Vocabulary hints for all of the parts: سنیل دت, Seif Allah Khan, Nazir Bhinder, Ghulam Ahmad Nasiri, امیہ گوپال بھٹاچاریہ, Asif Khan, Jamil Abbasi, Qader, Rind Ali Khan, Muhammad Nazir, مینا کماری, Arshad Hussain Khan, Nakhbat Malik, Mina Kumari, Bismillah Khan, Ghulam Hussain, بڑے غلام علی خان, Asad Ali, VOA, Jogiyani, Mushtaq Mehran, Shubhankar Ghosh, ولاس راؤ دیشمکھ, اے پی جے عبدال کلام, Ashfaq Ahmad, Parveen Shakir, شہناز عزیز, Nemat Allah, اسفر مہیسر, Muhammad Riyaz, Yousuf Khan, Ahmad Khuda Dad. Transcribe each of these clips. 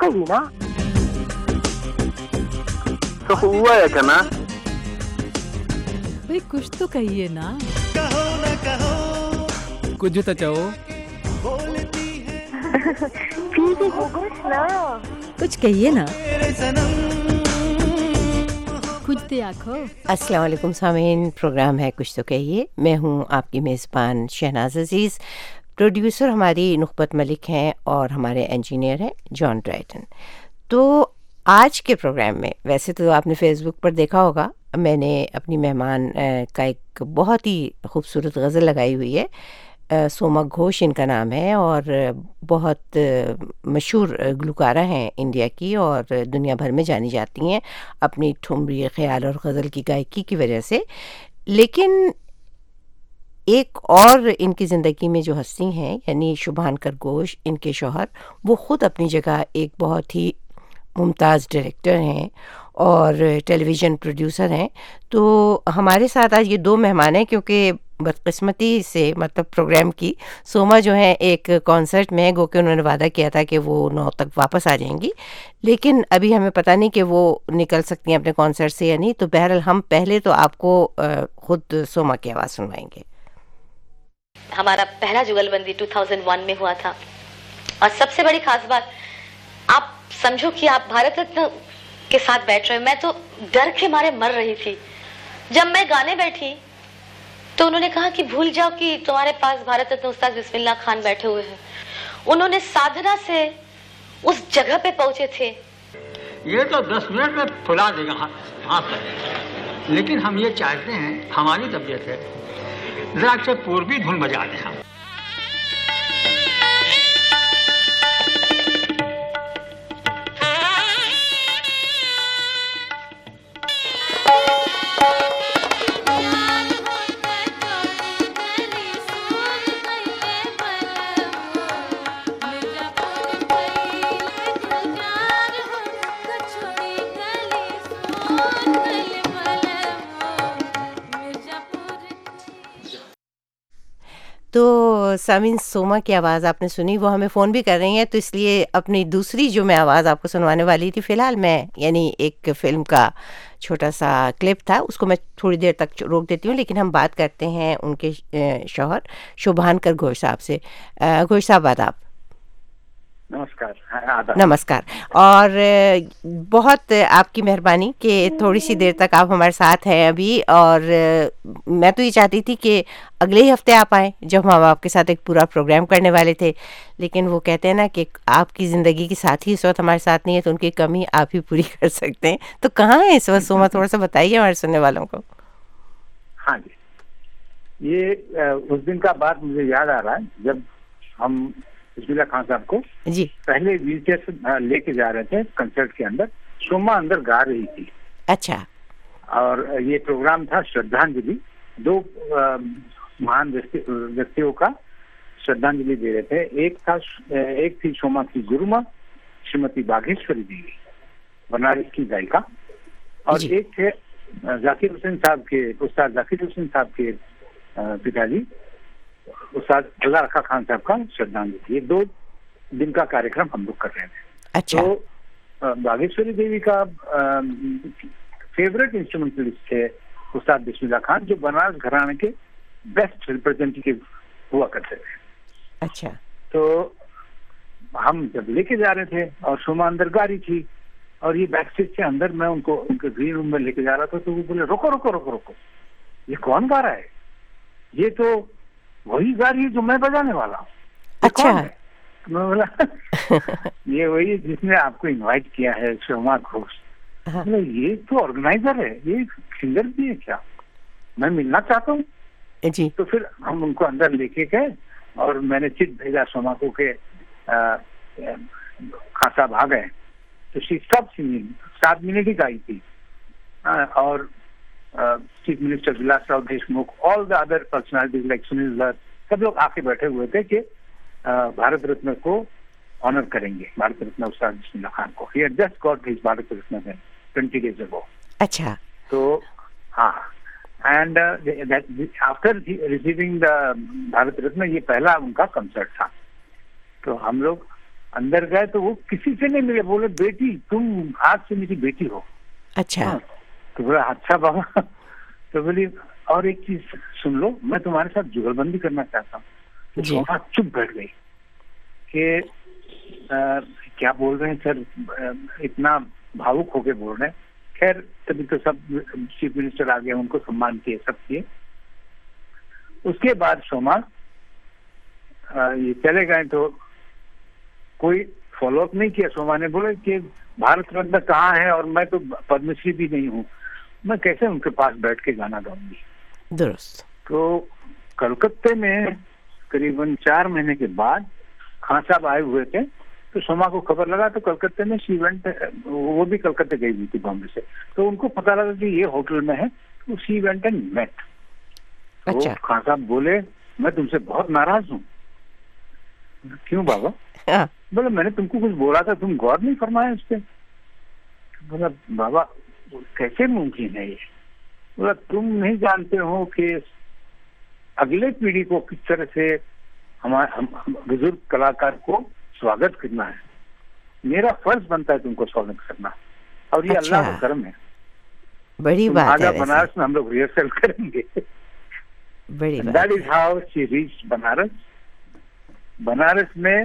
کہیں نا تو ہوا ہے کہ نا بھائی کچھ تو کہیے نا. کہو نہ کہو کچھ تو چاہو بولتی ہے کچھ کہیے نا کچھ. السلام علیکم سامعین, پروگرام ہے کچھ تو کہیے. میں ہوں آپ کی میزبان شہناز عزیز. پروڈیوسر ہماری نخبت ملک ہیں اور ہمارے انجینئر ہیں جان ڈرائٹن. تو آج کے پروگرام میں ویسے تو آپ نے فیس بک پر دیکھا ہوگا, میں نے اپنی مہمان کا ایک بہت ہی خوبصورت غزل لگائی ہوئی ہے. سوما گھوش ان کا نام ہے اور بہت مشہور گلوکارہ ہیں انڈیا کی اور دنیا بھر میں جانی جاتی ہیں اپنی ٹھمری خیال اور غزل کی گائیکی کی وجہ سے. لیکن ایک اور ان کی زندگی میں جو ہستی ہیں یعنی شبھانکر گھوش, ان کے شوہر, وہ خود اپنی جگہ ایک بہت ہی ممتاز ڈائریکٹر ہیں اور ٹیلی ویژن پروڈیوسر ہیں. تو ہمارے ساتھ آج یہ دو مہمان ہیں کیونکہ بدقسمتی سے مطلب پروگرام کی سوما جو ہیں ایک کانسرٹ میں, گو کہ انہوں نے وعدہ کیا تھا کہ وہ 9 تک واپس آ جائیں گی, لیکن ابھی ہمیں پتہ نہیں کہ وہ نکل سکتی ہیں اپنے کانسرٹ سے یا نہیں. تو بہرحال ہم پہلے تو آپ کو خود سوما کی آواز سنوائیں گے. ہمارا پہلا جگل بندی 2001 میں ہوا تھا اور سب سے بڑی خاص بات آپ سمجھو کہ آپ بھارت رتن کے ساتھ بیٹھ رہے. میں تو ڈر کے مارے مر رہی تھی. جب میں گانے بیٹھی تو انہوں نے کہا کہ بھول جاؤ کہ تمہارے پاس بھارت رتن استاد بسم اللہ خان بیٹھے ہوئے ہیں. انہوں نے سادھنا سے اس جگہ پہ پہنچے تھے. یہ تو 10 منٹ میں پھلا دے گا ہاتھ, لیکن ہم یہ چاہتے ہیں, ہماری طبیعت ہے پوربی دھن بجا دیں. ہم سامعین سوما کی آواز آپ نے سنی. وہ ہمیں فون بھی کر رہی ہیں تو اس لیے اپنی دوسری جو میں آواز آپ کو سنوانے والی تھی, فی الحال میں یعنی ایک فلم کا چھوٹا سا کلپ تھا, اس کو میں تھوڑی دیر تک روک دیتی ہوں. لیکن ہم بات کرتے ہیں ان کے شوہر شبھانکر گھوش صاحب سے. گھوش صاحب آداب. نمسکار. اور بہت آپ کی مہربانی کہ تھوڑی سی دیر تک آپ ہمارے ساتھ ہیں ابھی, اور میں تو یہ چاہتی تھی کہ اگلے ہی ہفتے آپ آئیں جب ہم آپ کے ساتھ ایک پورا پروگرام کرنے والے تھے, لیکن وہ کہتے ہیں نا کہ آپ کی زندگی کے ساتھ ہی اس وقت ہمارے ساتھ نہیں ہے تو ان کی کمی آپ ہی پوری کر سکتے ہیں. تو کہاں ہے اس وقت سوما, تھوڑا سا بتائیے ہمارے سننے والوں کو. ہاں جی, یہ اس دن کا بات مجھے یاد آ رہا ہے جب ہم بسملہ خان صاحب کو جی پہلے ویل چیئر لے کے جا رہے تھے کنسرٹ کے اندر. سوما اندر گا رہی تھی. اچھا. اور یہ پروگرام تھا شردھانجلی, دو مہان ویکتیوں کا شردھانجلی دے رہے تھے. ایک تھی سوما کی گرما شریمتی باگیشوری دیوی, بنارس کی گائیکا, اور ایک تھے ذاکر حسین صاحب کے, استاد ذاکر حسین صاحب کے پتا جی استاد اللہ رکھا خان صاحب کا شردھانجلی. یہ 2 دن کا کارکرم ہم لوگ کر رہے تھے. تو باگیشوری دیوی کا فیوریٹ انسٹرومینٹلسٹ تھے استاد بسم اللہ خان, جو بنارس گھرانے کے بیسٹ ریپرزینٹیو ہوا کرتے تھے. اچھا. تو ہم جب لے کے جا رہے تھے اور سوما اندر گا رہی تھی اور یہ بیک سٹیج کے اندر میں ان کو ان کے گرین روم میں لے کے جا رہا تھا تو وہ بولے روکو روکو روکو روکو, یہ کون گا رہا ہے, یہ تو وہی گا رہی ہے جو میں بجانے والا ہوں. اچھا. میں بولا یہ وہی جس نے آپ کو انوائٹ کیا ہے سوما گھوش. یہ تو آرگنائزر ہے, یہ سنگر بھی ہے, کیا میں ملنا چاہتا ہوں جی. تو پھر ہم ان کو اندر لے کے گئے اور میں نے چٹ بھیجا سوما کو کہ خان صاحب آ گئے. تو شی اسٹاپ سنگنگ, 7 منٹ ہی گائی تھی. اور chief minister ولاس راؤ دیشمکھ, all the other personalities like سنیل دت, سب لوگ آ کے بیٹھے ہوئے تھے کہ بھارت رتن کو آنر کریں گے, بھارت رتن استاد بسم اللہ خان کو. He just got his Bharat Ratna 20 days ago. اچھا. تو ہاں, and after receiving the Bharat Ratna یہ پہلا ان کا کنسرٹ تھا. تو ہم لوگ اندر گئے تو وہ کسی سے نہیں ملے, بولے بیٹی تم آج سے میری بیٹی ہو. اچھا, تو بولا اچھا بابا. تو بولی اور ایک چیز سن لو, میں تمہارے ساتھ جگل بندی کرنا چاہتا ہوں. تو وہاں چپ بیٹھ گئی کہ کیا بول رہے ہیں سر, اتنا بھاوک ہو کے بول رہے ہیں. خیر تبھی تو سب چیف منسٹر آ گئے, ان کو سمان کیے, سب کیے. اس کے بعد سوما یہ چلے گئے تو کوئی فالو اپ نہیں کیا. سوما نے بولے کہ بھارت رتن کہاں ہے اور میں تو پدم شری بھی نہیں ہوں, میں کیسے ان کے پاس بیٹھ کے گانا گاؤں گی. درست. تو کلکتے میں قریباً 4 مہینے کے بعد خان صاحب آئے ہوئے تھے, تو سوما کو خبر لگا. تو کلکتے میں ایونٹ, وہ بھی کلکتے گئی ہوئی تھی بامبے سے, تو ان کو پتا لگا کہ یہ ہوٹل میں ہے. تو سی ایونٹ اینڈ میٹ. اچھا, خان صاحب بولے میں تم سے بہت ناراض ہوں. کیوں بابا؟ بولے میں نے تم کو کچھ بولا تھا, تم غور نہیں فرمایا اس پہ. بولا بابا کیسے ممکن ہے یہ. بولا تم نہیں جانتے ہو کہ اگلے پیڑھی کو کس طرح سے ہمارے بزرگ کلاکار کو سواگت کرنا ہے, میرا فرض بنتا ہے تم کو سواگت کرنا, اور یہ اللہ کا کرم ہے. بڑی بات ہے, بنارس میں ہم لوگ ریہرسل کریں گے. That is how she reach Banaras. Banaras میں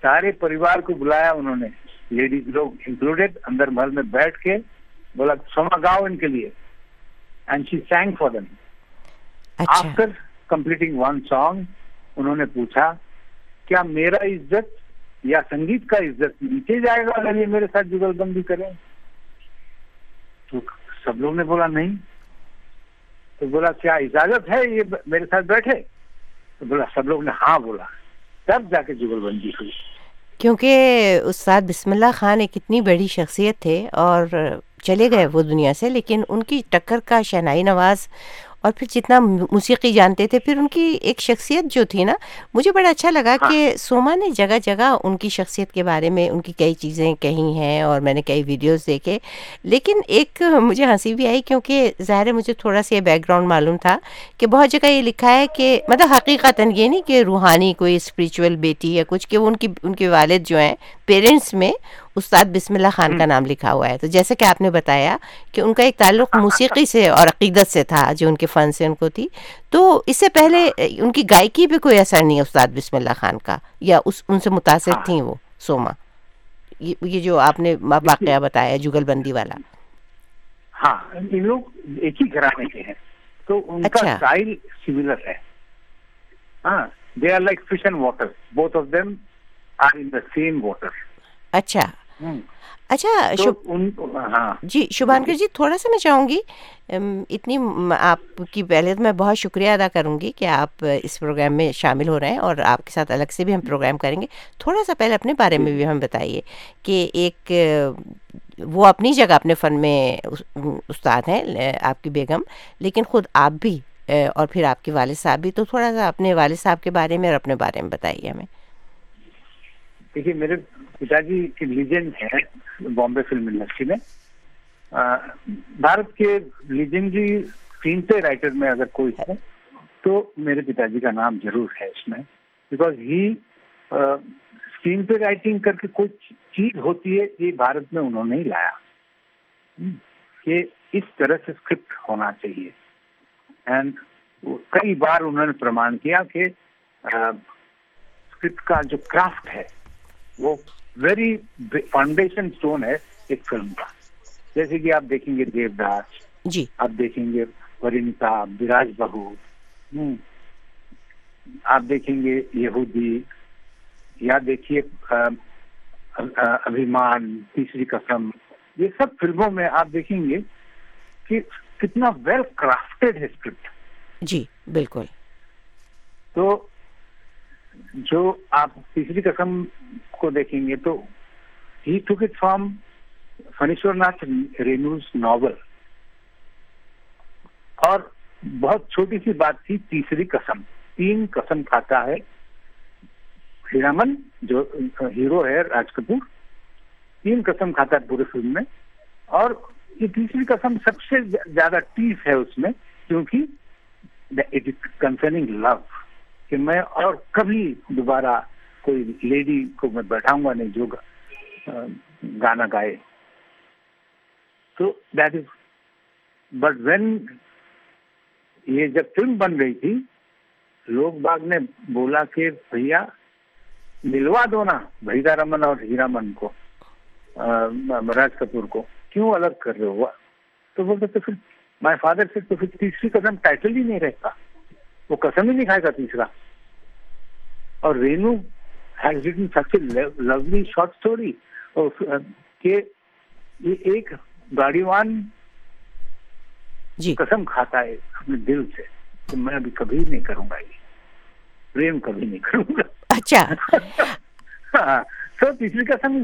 سارے پریوار کو بلایا انہوں نے, لیڈیز لوگ انکلوڈیڈ, اندر محل میں بیٹھ کے بولا سوما گاؤ ان کے لیے, and she sing for them. After completing 1 song انہوں نے پوچھا کیا میرا عزت یا سنگیت کا عزت نیچے جائے گا اگر یہ میرے ساتھ جگل بندی کریں. تو سب لوگ نے بولا نہیں. تو بولا کیا اجازت ہے یہ میرے ساتھ بیٹھے؟ تو بولا سب لوگ نے ہاں بولا, تب جا کے جگل بندی ہوئی. کیونکہ استاد بسم اللہ خان ایک اتنی بڑی شخصیت تھے اور چلے گئے وہ دنیا سے, لیکن ان کی ٹکر کا شہنائی نواز اور پھر جتنا موسیقی جانتے تھے, پھر ان کی ایک شخصیت جو تھی نا, مجھے بڑا اچھا لگا کہ سوما نے جگہ جگہ ان کی شخصیت کے بارے میں ان کی کئی چیزیں کہی ہیں اور میں نے کئی ویڈیوز دیکھے. لیکن ایک مجھے ہنسی بھی آئی کیونکہ ظاہر ہے مجھے تھوڑا سا یہ بیک گراؤنڈ معلوم تھا کہ بہت جگہ یہ لکھا ہے کہ مطلب حقیقتاً یہ نہیں کہ روحانی کوئی اسپریچول بیٹی یا کچھ, کہ وہ ان کے والد جو ہیں پیرنٹس میں استاد بسم اللہ خان کا نام لکھا ہوا ہے. تو جیسے کہ آپ نے بتایا کہ ان کا ایک تعلق موسیقی سے اور عقیدت سے تھا جو ان کے فن سے ان کو تھی. تو اس سے پہلے ان کی گائیکی پہ کوئی اثر نہیں ہے استاد بسم اللہ خان کا, یا ان سے متاثر تھیں وہ سوما, یہ جو آپ نے واقعہ بتایا جگل بندی والا. ہاں, یہ لوگ ایک ہی گھرانے کے ہیں تو ان کا اسٹائل سملر ہے. ہاں, they are like fish and water, both of them are in the same water. اچھا اچھا جی شبھانکر جی, تھوڑا سا میں چاہوں گی اتنی آپ کی, پہلے تو میں بہت شکریہ ادا کروں گی کہ آپ اس پروگرام میں شامل ہو رہے ہیں اور آپ کے ساتھ الگ سے بھی ہم پروگرام کریں گے. تھوڑا سا پہلے اپنے بارے میں بھی ہم بتائیے کہ ایک وہ اپنی جگہ اپنے فن میں استاد ہیں آپ کی بیگم, لیکن خود آپ بھی اور پھر آپ کے والد صاحب بھی. تو تھوڑا سا اپنے والد صاحب کے بارے میں اور اپنے بارے میں بتائیے ہمیں. دیکھیے میرے پتا جی کی لیجنڈ ہے بامبے فلم انڈسٹری میں, بھارت کے لیجنڈری اسکرین پلے رائٹر میں اگر کوئی ہے تو میرے پتا جی کا نام ضرور ہے اس میں, because he screenplay writing کر کے کوئی چیز ہوتی ہے یہ بھارت میں انہوں نے ہی لایا کہ اس طرح سے اسکرپٹ ہونا چاہیے. اینڈ کئی بار انہوں نے پرمان کیا کہ اسکرپٹ کا جو کرافٹ ہے وہ ویری فاؤنڈیشن اسٹون ہے ایک فلم کا. جیسے کہ آپ دیکھیں گے دیو داس جی, آپ دیکھیں گے ورنتا براج بہو, آپ دیکھیں گے یہودی, یا دیکھیے ابھیمان, تیسری قسم, یہ سب فلموں میں آپ دیکھیں گے کہ کتنا ویل کرافٹیڈ ہے اسکرپٹ. جی بالکل. تو جو آپ تیسری قسم کو دیکھیں گے تو ہی ٹوک it from Phanishwar Nath Renu's novel, اور بہت چھوٹی سی بات تھی تیسری قسم. 3 قسم کھاتا ہے ہیرامن جو ہیرو ہے راج کپور, 3 قسم کھاتا ہے پورے فلم میں, اور یہ تیسری قسم سب سے زیادہ ٹیس ہے اس میں کیونکہ اٹ از کنسرننگ لو, کہ میں اور کبھی دوبارہ کوئی لیڈی کو میں بیٹھاؤں گا نہیں جو گانا گائے. تو دیٹ از بٹ وین یہ جب فلم بن گئی تھی لوگ باغ نے بولا کہ بھیا ملوا دو نا بھیدا رمن اور ہیرا من کو راج کپور کو کیوں الگ کر رہے ہوا. تو بولتے تو پھر مائی فادر سے تو پھر تیسری قسم ٹائٹل ہی نہیں رہتا, وہ قسم ہی نہیں کھائے گا تیسرا. اور Renu has written such a lovely short story کہ یہ ایک گاڑیوان قسم کھاتا ہے اپنے دل سے کہ میں ابھی کبھی نہیں کروں گا یہ پریم, کبھی نہیں کروں گا. اچھا سر تیسری قسم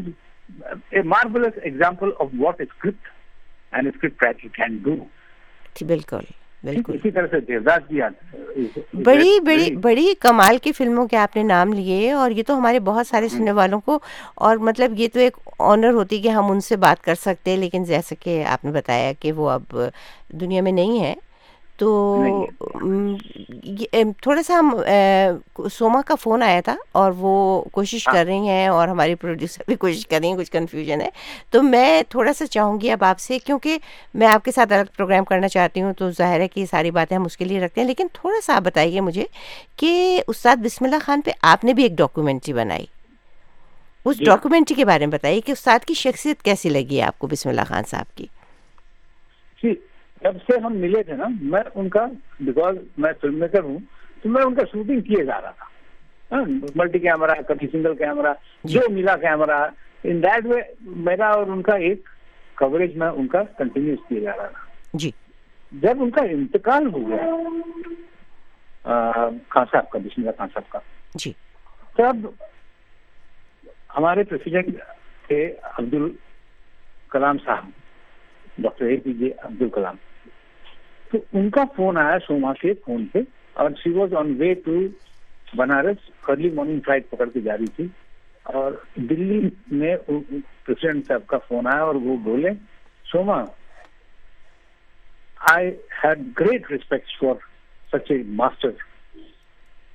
a marvelous example of what a script and a script writer can do. بالکل بالکل اسی طرح سے دیوداس بھی بڑی بڑی بڑی کمال کی فلموں کے آپ نے نام لیے, اور یہ تو ہمارے بہت سارے سننے والوں کو, اور مطلب یہ تو ایک آنر ہوتی کہ ہم ان سے بات کر سکتے, لیکن جیسا کہ آپ نے بتایا کہ وہ اب دنیا میں نہیں ہے. تو تھوڑا سا ہم سوما کا فون آیا تھا اور وہ کوشش کر رہی ہیں اور ہماری پروڈیوسر بھی کوشش کر رہی ہیں, کچھ کنفیوژن ہے. تو میں تھوڑا سا چاہوں گی اب آپ سے, کیونکہ میں آپ کے ساتھ الگ پروگرام کرنا چاہتی ہوں, تو ظاہر ہے کہ یہ ساری باتیں ہم اس کے لیے رکھتے ہیں, لیکن تھوڑا سا آپ بتائیے مجھے کہ استاد بسم اللہ خان پہ آپ نے بھی ایک ڈاکیومنٹری بنائی, اس ڈاکیومنٹری کے بارے میں بتائیے کہ استاد کی شخصیت کیسی لگی آپ کو بسم اللہ خان صاحب کی. جب سے ہم ملے تھے نا میں ان کا, بیکاز میں فلم میکر ہوں تو میں ان کا شوٹنگ کیے جا رہا تھا, ملٹی کیمرہ کبھی سنگل کیمرہ جو ملا کیمرہ, ان دیٹ وے میرا اور ان کا ایک کوریج میں ان کا کنٹینیوس کیا جا رہا تھا. جی جب ان کا انتقال ہو گیا خان صاحب کا, بسم اللہ خان صاحب کا, جی تب ہمارے پریزیڈنٹ تھے عبدال کلام صاحب, ڈاکٹر اے پی جے عبدال کلام. تو ان کا فون آیا سوما کے فون پہ, اور she was on way to Banaras, early morning flight پکڑ کے جا رہی تھی, اور دلی میں پریسیڈنٹ صاحب کا فون آیا اور وہ بولے سوما I had great respect for such a master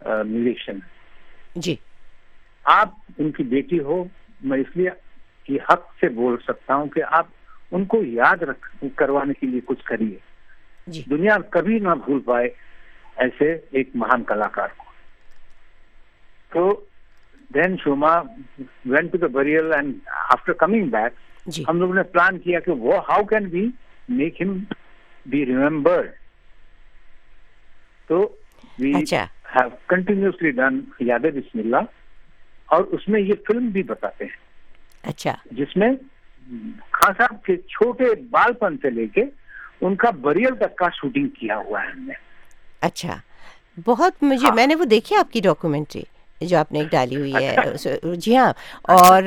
musician. جی آپ ان کی بیٹی ہو, میں اس لیے یہ حق سے بول سکتا ہوں کہ آپ ان کو یاد کروانے کے لیے کچھ کریے. دنیا کبھی نہ بھول پائے ایسے ایک مہان کلاکار کو. تو then Shoma went to the Braille and after coming back ہم لوگوں نے پلان کیا کہ وہ ہاؤ کین وی میک ہم بی ریمبرڈ. تو وی ہیو کنٹینیوسلی ڈن یاد بسم اللہ, اور اس میں یہ فلم بھی بتاتے ہیں. اچھا جس میں خان صاحب کے چھوٹے بال پن سے لے کے ان کا بریل تک کا شوٹنگ کیا ہوا ہے ہم نے. اچھا بہت مجھے, میں نے وہ دیکھی آپ کی ڈاکیومنٹری جو آپ نے ایک ڈالی ہوئی ہے. جی ہاں, اور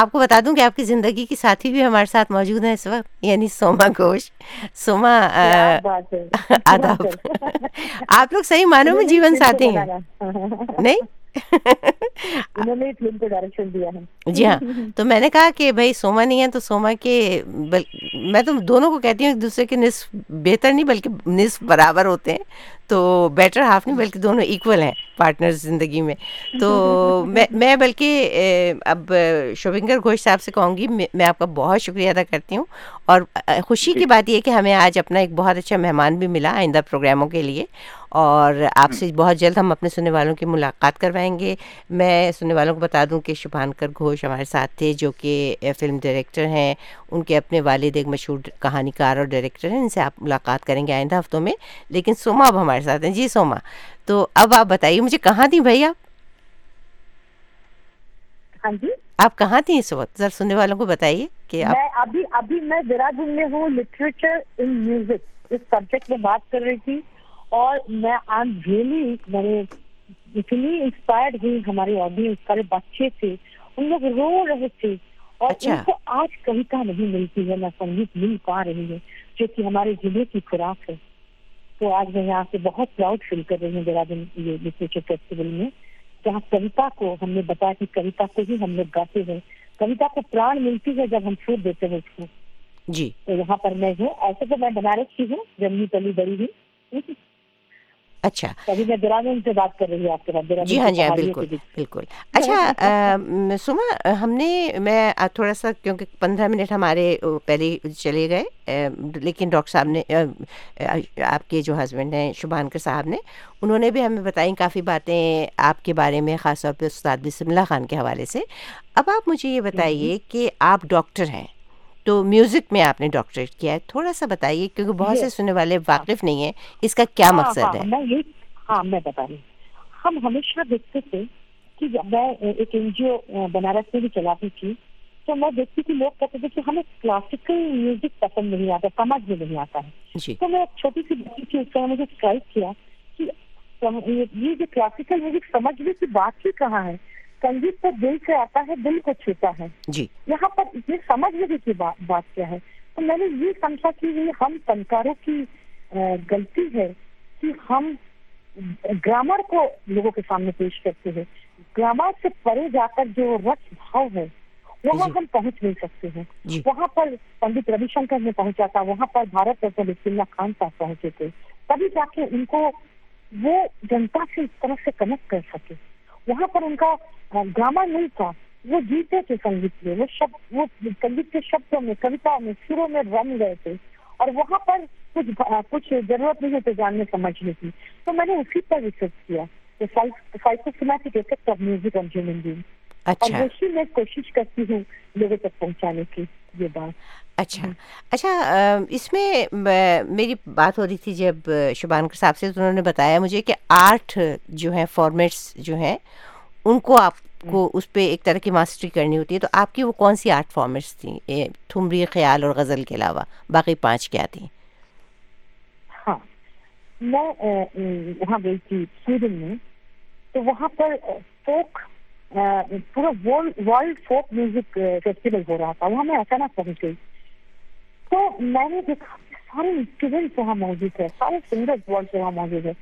آپ کو بتا دوں کہ آپ کی زندگی کی ساتھی بھی ہمارے ساتھ موجود ہیں اس وقت, یعنی سوما گھوش. سوما آداب, آپ لوگ صحیح معنوں میں جیون ساتھی ہیں نہیں؟ انہوں نے فلم کو ڈائریکشن دیا ہے. جی ہاں, تو میں نے کہا کہ بھائی سوما نہیں ہے تو سوما کے, میں تو دونوں کو کہتی ہوں ایک دوسرے کے نصف بہتر نہیں بلکہ نصف برابر ہوتے ہیں, تو بیٹر ہاف نہیں بلکہ دونوں ایکول ہیں پارٹنر زندگی میں. تو میں بلکہ اب شبھنکر گھوش صاحب سے کہوں گی میں آپ کا بہت شکریہ ادا کرتی ہوں, اور خوشی کی بات یہ کہ ہمیں آج اپنا ایک بہت اچھا مہمان بھی ملا آئندہ پروگراموں کے لیے, اور آپ سے بہت جلد ہم اپنے سننے والوں کی ملاقات کروائیں گے. میں سننے والوں کو بتا دوں کہ شبھانکر گھوش ہمارے ساتھ تھے جو کہ فلم ڈائریکٹر ہیں, ان کے اپنے والد ایک مشہور کہانی کار اور ڈائریکٹر ہیں, ان سے آپ ملاقات کریں گے آئندہ ہفتوں میں. لیکن سوما اب ہمارے ساتھ ہیں. جی سوما, تو اب آپ بتائیے مجھے کہاں تھیں بھائی آپ؟ ہاں جی آپ کہاں تھیں اس وقت, ذرا سننے والوں کو بتائیے کہ ابھی میں دہرادون میں ہوں, لٹریچر ان میوزک اس سبجیکٹ میں بات کر رہی تھی, اور میں آج ریئلی میں نے اتنی انسپائرڈ ہوئی ہمارے آڈینس, سارے بچے تھے, ان لوگ رو رہے تھے, اور ان کو آج کہتا نہیں ملتی ہے نہ سنگیت مل پا رہی ہے جو کہ ہمارے ضلع کی خوراک ہے. تو آج میں یہاں سے بہت پراؤڈ فیل کر رہی ہوں دہرادون یہ لٹریچر فیسٹیول میں, جہاں کویتا کو ہم نے بتایا کہ کویتا کو ہی ہم لوگ گاتے ہیں, کویتا کو پران ملتی ہے جب ہم چھوٹ دیتے ہیں اس کو. جی تو یہاں پر میں ہوں, ایسے تو میں بنارس کی ہوں, جمنی پلی بڑی ہوں, اچھا ابھی میں درامین سے بات کر رہی ہوں آپ کے ساتھ. جی ہاں جی ہاں بالکل بالکل. اچھا سوما ہم نے میں تھوڑا سا کیونکہ 15 منٹ ہمارے پہلے چلے گئے لیکن ڈاکٹر صاحب نے آپ کے جو ہسبینڈ ہیں شبھانکر صاحب نے انہوں نے بھی ہمیں بتائیں کافی باتیں آپ کے بارے میں خاص طور پہ استاد بسم اللہ خان کے حوالے سے. اب آپ مجھے یہ بتائیے کہ آپ ڈاکٹر ہیں تو میوزک میں آپ نے ڈاکٹریٹ کیا ہے, تھوڑا سا بتائیے کیونکہ بہت سے سننے والے واقف نہیں ہیں اس کا کیا مقصد ہے. ہاں میں بتا رہی ہوں, ہم ہمیشہ دیکھتے تھے کہ میں ایک این جی او بنارس میں بھی چلاتی تھی تو میں دیکھتی تھی لوگ کہتے تھے کہ ہمیں کلاسیکل میوزک پسند نہیں آتا, سمجھ میں نہیں آتا ہے. تو میں ایک چھوٹی سی بچی تھی اس کا مجھے اسٹرائک کیا کہ یہ جو کلاسیکل میوزک سمجھنے کی بات ہی کہاں ہے, سنگیت تو دل سے آتا ہے, دل کو چھوتا ہے, یہاں پر یہ سمجھ لینے کی بات کیا ہے. تو میں نے یہ سمجھا کہ یہ ہم فنکاروں کی غلطی ہے کہ ہم گرامر کو لوگوں کے سامنے پیش کرتے ہیں, گرامر سے پرے جا کر جو رقص بھاؤ ہے وہاں ہم پہنچ نہیں سکتے ہیں. وہاں پر پنڈت روی شنکر نے پہنچا تھا, وہاں پر بھارت رتن بسم اللہ خان صاحب پہنچے تھے, تبھی جا کے ان کو وہ جنتا سے اس طرح سے کنیکٹ کر سکے. وہاں پر ان کا گرامر نہیں تھا, وہ جیتے تھے سنگیت میں, وہ سنگیت کے شبدوں میں, کویتا میں, سروں میں رنگ گئے تھے اور وہاں پر کچھ ضرورت نہیں ہوتی جاننے سمجھنے کی. تو میں نے اسی پر ریسرچ کیا psychosomatic effect of music on human being, اور اسی میں کوشش کرتی ہوں لوگوں تک پہنچانے کی یہ بات. اچھا اچھا اس میں میری بات ہو رہی تھی جب شبھانکر صاحب سے, تو انہوں نے بتایا مجھے کہ 8 جو ہیں فارمیٹس جو ہیں ان کو آپ کو اس پہ ایک طرح کی ماسٹری کرنی ہوتی ہے. تو آپ کی وہ کون سی 8 فارمیٹس تھیں ٹھمری, خیال اور غزل کے علاوہ, باقی 5 کیا تھیں؟ ہاں میں وہاں گئی تھی سویڈن میں, تو وہاں پر فوک پورا ورلڈ فوک میوزک فیسٹیول ہو رہا تھا, وہاں میں اچانک پہنچ گئی. تو میں نے دیکھا سارے اسٹوڈینٹس وہاں موجود ہے, سارے سنگرس ورلڈ وہاں موجود ہے,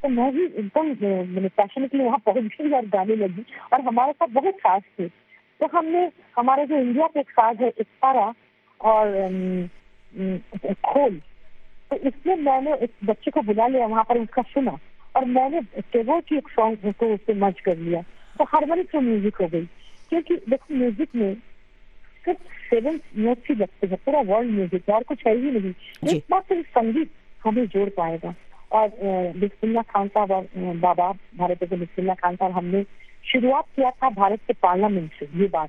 تو میں بھی ایک دم پیشنٹلی وہاں پہنچ گئی اور گانے لگی, اور ہمارے ساتھ بہت ساز تھے. تو ہم نے ہمارے جو انڈیا کا ایک ساز ہے ایک پارا اور کھول, تو اس میں میں نے ایک بچے کو بلا لیا, وہاں پر اس کا سنا اور میں نے ٹیگور کی ایک سانگ کو اس سے مرج کر لیا, تو ہارمونک سے میوزک ہو گئی. کیونکہ دیکھو میوزک میں صرف 7 نوٹس ہی لگتے ہیں, پورا ورلڈ میوزک اور کچھ ہے ہی نہیں. ایک بار صرف سنگیت ہمیں جوڑ پائے گا. اور بسم اللہ خان صاحب اور بابا بھارت کے بسم اللہ خان صاحب ہم نے شروعات کیا تھا بھارت کے پارلیمنٹ سے, یہ بات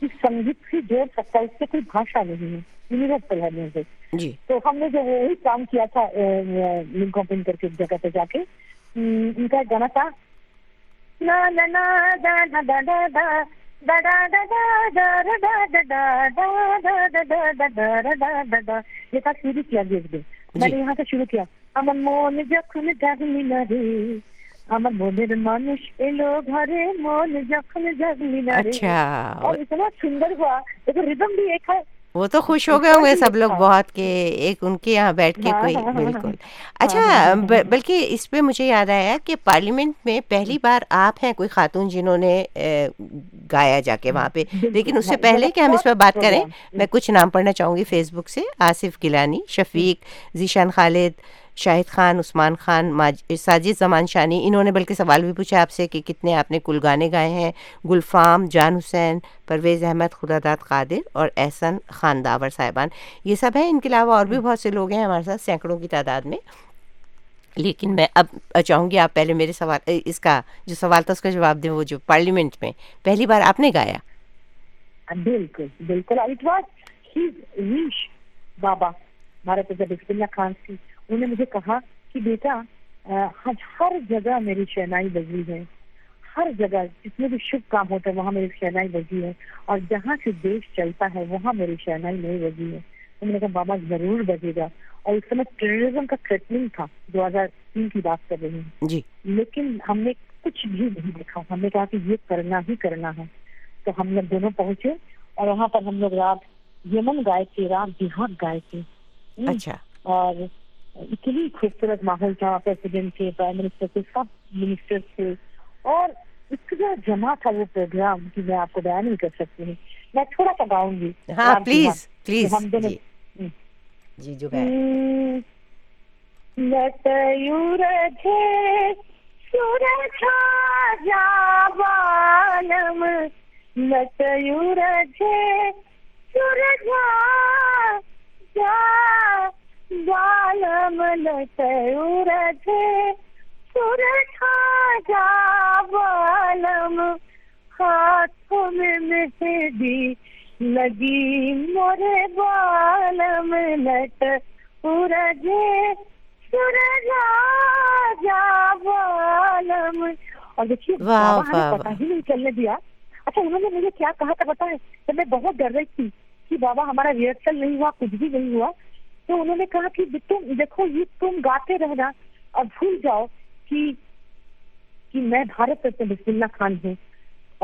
کہ سنگیت سے جوڑ سکتا ہے, اس سے کوئی بھاشا نہیں ہے, یونیورسل ہے میوزک. تو ہم نے جو وہی کام کیا تھا لنک اوپن کر کے ایک جگہ پہ جا کے ان کا گانا تھا یہ تھا شروع کیا دیکھ دے, میں نے یہاں سے شروع کیا امر مون جخم جگلی نہ رے امر مونر مانوش ایلو گھرے مون جخم جگلی نہ رے. اور اتنا سندر ہوا, لیکن ردم بھی ایک ہے. وہ تو خوش ہو گئے ہوں گے سب لوگ بہت کہ ایک ان کے یہاں بیٹھ کے کوئی بالکل. اچھا بلکہ اس پہ مجھے یاد آیا کہ پارلیمنٹ میں پہلی بار آپ ہیں کوئی خاتون جنہوں نے گایا جا کے وہاں پہ. لیکن اس سے پہلے کہ ہم اس پہ بات کریں میں کچھ نام پڑھنا چاہوں گی فیس بک سے. آصف گیلانی, شفیق, ذیشان خالد, شاہد خان, عثمان خان, ساجد زمان, شانی. انہوں نے بلکہ سوال بھی پوچھا آپ سے کہ کتنے آپ نے کل گانے گائے ہیں. گلفام, جان حسین, پرویز احمد, خدا داد قادر اور احسن خان داور صاحبان, یہ سب ہیں. ان کے علاوہ اور بھی بہت سے لوگ ہیں ہمارے ساتھ سینکڑوں کی تعداد میں. لیکن میں اب چاہوں گی آپ پہلے میرے سوال اس کا جو سوال تھا اس کا جواب دیں. وہ جو پارلیمنٹ میں پہلی بار آپ نے گایا. بالکل بالکل بابا بھارت بسم اللہ خان کی, انہوں نے مجھے کہا کہ بیٹا ہر جگہ میری شہنائی بجی ہے, ہر جگہ جتنے بھی شبھ کام ہوتا ہے وہاں میری شہنائی بجی ہے, اور جہاں سے دیش چلتا ہے وہاں میری شہنائی نہیں بجی ہے. انہوں نے کہا بابا ضرور بجے گا. اور اس سمے ٹیررزم کا تھریٹنگ تھا, 2003 کی بات کر رہی ہوں جی, لیکن ہم نے کچھ بھی نہیں دیکھا. ہم نے کہا کہ یہ کرنا ہی کرنا ہے. تو ہم لوگ دونوں پہنچے اور وہاں پر ہم لوگ رات یمن گائے تھے, رات بہار گائے تھے. اچھا, اور اتنی خوبصورت ماحول تھا, پریزیڈنٹ تھے, پرائم منسٹر تھے, سب منسٹر تھے, اور اتنا جمع تھا وہ پروگرام کہ میں آپ کو بیان نہیں کر سکتی ہوں. میں تھوڑا سا گاؤں گی. ہاں پلیز پلیز. ہم دونوں ہاتھوں میں مہندی لگی مورے بالم لٹ ارجے بالم. اور دیکھیے پتا ہی نہیں چلنے دیا. اچھا انہوں نے مجھے کیا کہا تھا پتا ہے؟ جب میں بہت ڈر رہی تھی کہ بابا ہمارا ریہرسل نہیں ہوا, کچھ بھی نہیں ہوا, تو انہوں نے کہا کہ تم دیکھو یہ تم گاتے رہنا اور بھول جاؤ کہ میں بھارت رتن بسم اللہ خان ہوں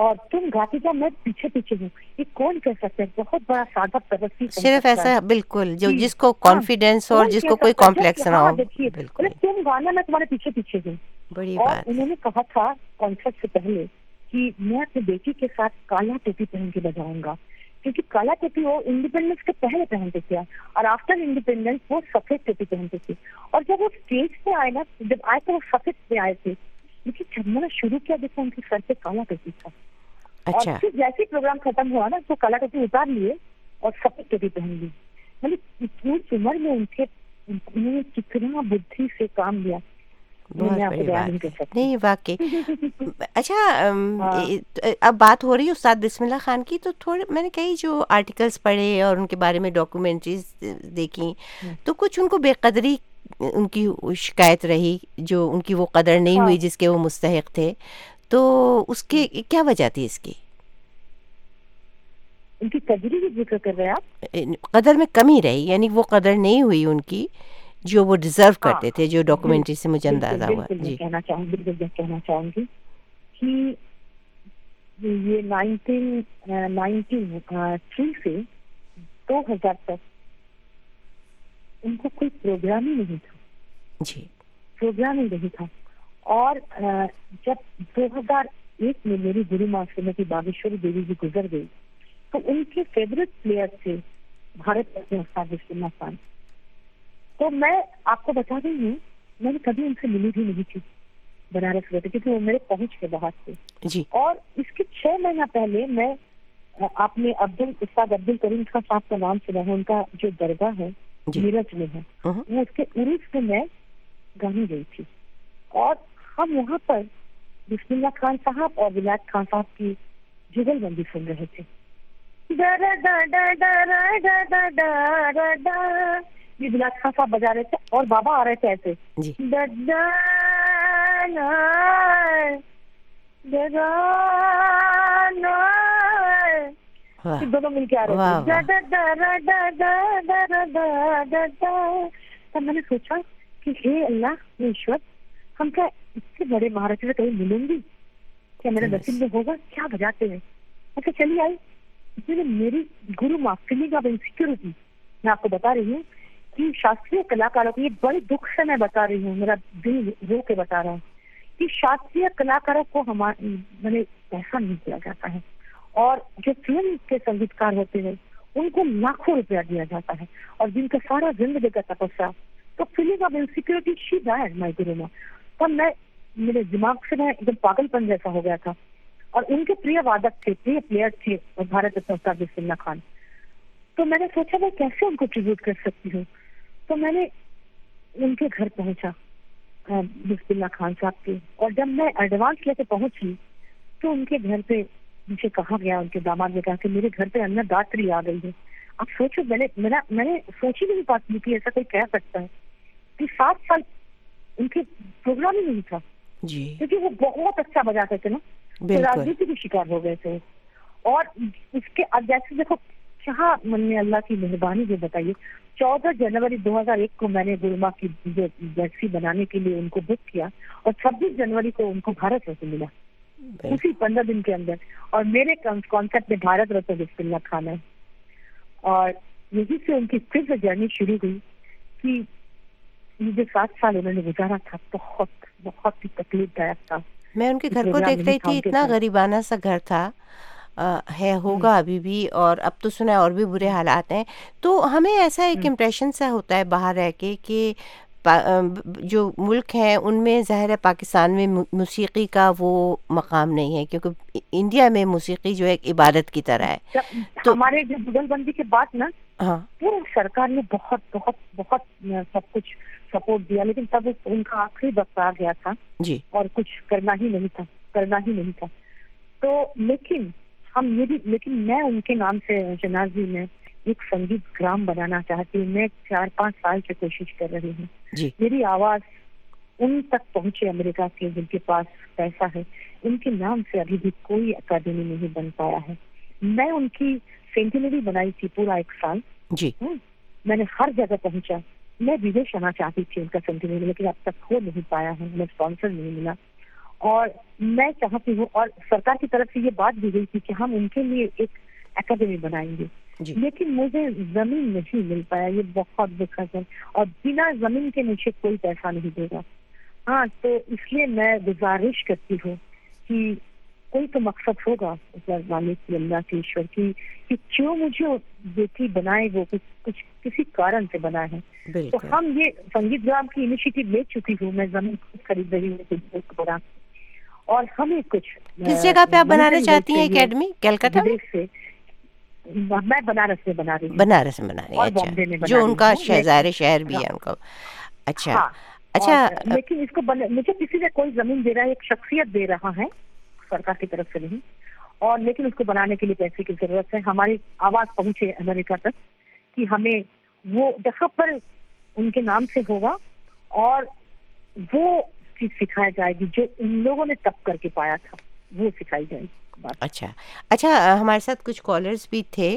اور تم گاتے جاؤ, میں پیچھے پیچھے ہوں. یہ کون کہہ سکتے ہیں؟ بہت بڑا سادہ پرستی, صرف ایسا بالکل جو جس کو کانفیڈینس ہو اور جس کو کوئی کمپلیکس نہ ہو. بالکل تم گانا, میں تمہارے پیچھے پیچھے ہوں. بڑی بات. انہوں نے کہا تھا کانسرٹ سے پہلے کہ میں اپنی بیٹی کے ساتھ کالا ٹوپی پہن کے بجاؤں گا, کیونکہ کالا ٹوپی وہ انڈیپینڈنس کے پہلے پہنتے تھے اور آفٹر انڈیپینڈنس وہ سفید ٹوپی پہنتے تھے. اور جب وہ اسٹیج پہ آئے نا, جب آئے تو وہ سفید پہ آئے تھے, لیکن جب میں نے شروع کیا دیکھا ان کے سر پہ کالا ٹوپی تھا. اچھا جیسے پروگرام ختم ہوا نا تو کالا ٹوپی اتار لیے اور سفید ٹوپی پہن لی. یعنی اتنی عمر میں انہوں نے کتنا بدھی سے کام لیا. نہیں واقعی. اچھا اب بات ہو رہی ہے استاد بسم اللہ خان کی, تو تھوڑے میں نے کئی جو آرٹیکلس پڑھے اور ان کے بارے میں ڈاکومنٹریز دیکھیں تو کچھ ان کو بے قدری ان کی شکایت رہی, جو ان کی وہ قدر نہیں ہوئی جس کے وہ مستحق تھے, تو اس کے کیا وجہ تھی؟ اس کی ان کی ذکر کر رہے آپ, قدر میں کمی رہی, یعنی وہ قدر نہیں ہوئی ان کی جو وہ ڈیزرو کرتے تھے, جو ڈاکومنٹری سے مجھے اندازہ ہوا. جی کہنا چاہوں گی کہ یہ 1993 سے 2000 تک ان کو کوئی پروگرام ہی نہیں تھا. جی پروگرام ہی نہیں تھا. اور جب 2001 میں میری گرو ماں شریمتی باگیشوری دیوی جی گزر گئی تو ان کے فیوریٹ پلیئر تھے بھارت رتن استاد بسم اللہ خان. تو میں آپ کو بتا رہی ہوں میں نے کبھی ان سے ملی بھی نہیں تھی بنارس گئے کیونکہ وہ میرے پہنچ کے باہر تھے. جی اور اس کے 6 مہینہ پہلے میں آپ نے عبد کریم خان صاحب کا نام سنا ہے, ان کا جو درگاہ ہے میرٹھ میں ہے, وہ اس کے عرس میں میں گانے گئی تھی اور ہم وہاں پر بسم اللہ خان صاحب اور ولایت خان صاحب کی جگل بندی سن رہے تھے. ولایت خان صاحب بجا رہے تھے اور بابا آ رہے تھے ایسے. دونوں مل کے آ رہے تھے. میں نے سوچا کہ ہے اللہ ایشور, ہم کیا اس سے بڑے مہاراشٹر میں کہیں ملیں گی؟ کیا میرے نصیب میں ہوگا؟ کیا بجاتے ہیں؟ اچھا چلی آئی. اس میں میری گرو ماں فیلنگ آف انسیکیورٹی, میں آپ کو بتا رہی ہوں کہ شاستری کلاکاروں کو, یہ بڑے دکھ سے میں بتا رہی ہوں, میرا دل رو کے بتا رہا ہوں کہ شاستری کلاکاروں کو ہمارے پیسہ نہیں دیا جاتا ہے اور جو فلم کے سنگیت کار ہوتے ہیں ان کو لاکھوں روپیہ دیا جاتا ہے اور جن کا سارا زندگی کا تپسیا. تو feeling of insecurity she died my guru ماں. تب میں میرے دماغ سے میں ایک دم پاگل پن جیسا ہو گیا تھا. اور ان کے پریہ وادک تھے, پریہ پلیئر تھے بھارت رتن استاد بسم اللہ خان. تو میں نے سوچا میں کیسے ان کو ٹریبیوٹ کر سکتی ہوں. تو میں نے ان کے گھر پہنچا بسم اللہ خان صاحب کے, اور جب میں ایڈوانس لے کے پہنچی تو ان کے گھر پہ مجھے کہا گیا, ان کے داماد نے کہا کہ میرے گھر پہ اننا داتری آ گئی ہے. اب سوچو میں نے سوچی بھی نہیں بات نہیں کہ ایسا کوئی کہہ سکتا ہے کہ 7 سال ان کے پروگرام ہی نہیں تھا کیونکہ وہ بہت اچھا بجاتے تھے نا, تو راجنیتی کے شکار ہو گئے تھے. اور اس کے جیسے دیکھو کیا من میں اللہ کی مہربانی جو بتائیے, 14 جنوری 2001 کو میں نے گرما کی برسی بنانے کے لیے ان کو بک کیا اور 26 جنوری کو ان کو بھارت رتن ملا, اسی 15 دن کے اندر. اور میرے کانسیپٹ میں بھارت رتن بسم اللہ خان ہے. اور یہی سے ان کی پھر جرنی شروع ہوئی کہ یہ جو 7 سال انہوں نے گزارا تھا بہت بہت ہی تکلیف دایک تھا. میں ان کے گھر کو دیکھ رہی تھی, اتنا غریبانہ سا گھر تھا, ہے ہوگا ابھی بھی, اور اب تو سنا اور بھی برے حالات ہیں. تو ہمیں ایسا ایک امپریشن سا ہوتا ہے باہر رہ کے کہ جو ملک ہیں ان میں ظاہر ہے پاکستان میں موسیقی کا وہ مقام نہیں ہے، کیونکہ انڈیا میں موسیقی جو ہے ایک عبادت کی طرح ہے. تو ہمارے جو جنگ بندی کے بعد نا سرکار نے بہت بہت بہت سب کچھ سپورٹ دیا، لیکن تب ان کا آخری وقت آ گیا تھا جی، اور کچھ کرنا ہی نہیں تھا. تو لیکن ہم یہ بھی، لیکن میں ان کے نام سے شہناز جی میں ایک سنگیت گرام بنانا چاہتی ہوں. میں 4-5 سال سے کوشش کر رہی ہوں جی. میری آواز ان تک پہنچے امریکہ کے، جن کے پاس پیسہ ہے. ان کے نام سے ابھی بھی کوئی اکیڈمی نہیں بن پایا ہے. میں ان کی سینٹینری بنائی تھی پورا 1 سال جی، میں نے ہر جگہ پہنچا. میں ودیش آنا چاہتی تھی ان کا سینٹینری، لیکن اب تک ہو نہیں پایا ہے، ہمیں اسپانسر نہیں ملا. اور میں چاہتی ہوں، اور سرکار کی طرف سے یہ بات دی گئی تھی کہ ہم ان کے لیے ایک اکیڈمی بنائیں گے جی، لیکن مجھے زمین نہیں مل پایا. یہ بہت دکھد ہے، اور بنا زمین کے مجھے کوئی پیسہ نہیں دے گا. ہاں، تو اس لیے میں گزارش کرتی ہوں کہ کوئی تو مقصد ہوگا مالک کی، اللہ کی، ایشور کی، کہ کیوں مجھے بیٹی بنائے وہ کچھ کسی کارن سے بنا ہے. تو ہم یہ سنگیت گرام کی انیشیٹو لے چکی ہوں. میں زمین خرید رہی ہوں، اور ہمیں کچھ کس جگہ پہ آپ بنانا چاہتی ہیں اکیڈمی؟ کلکتہ سے میں بنارس میں بنا رہی ہوں اور بامبے میں، جو ان کا شہر بھی ہے ان کا. اچھا، لیکن اس کو مجھے کسی سے کوئی زمین دے رہا ہے، ایک شخصیت دے رہا ہے سرکار کی طرف سے نہیں. اور لیکن اس کو بنانے کے لیے پیسے کی ضرورت ہے. ہماری آواز پہنچے امریکہ تک کہ ہمیں وہ جگہ پر ان کے نام سے ہوگا، اور وہ چیز سکھائی جائے گی جو ان لوگوں نے تب کر کے پایا تھا، وہ سکھائی جائے گی. اچھا، ہمارے ساتھ کچھ کالرز بھی تھے،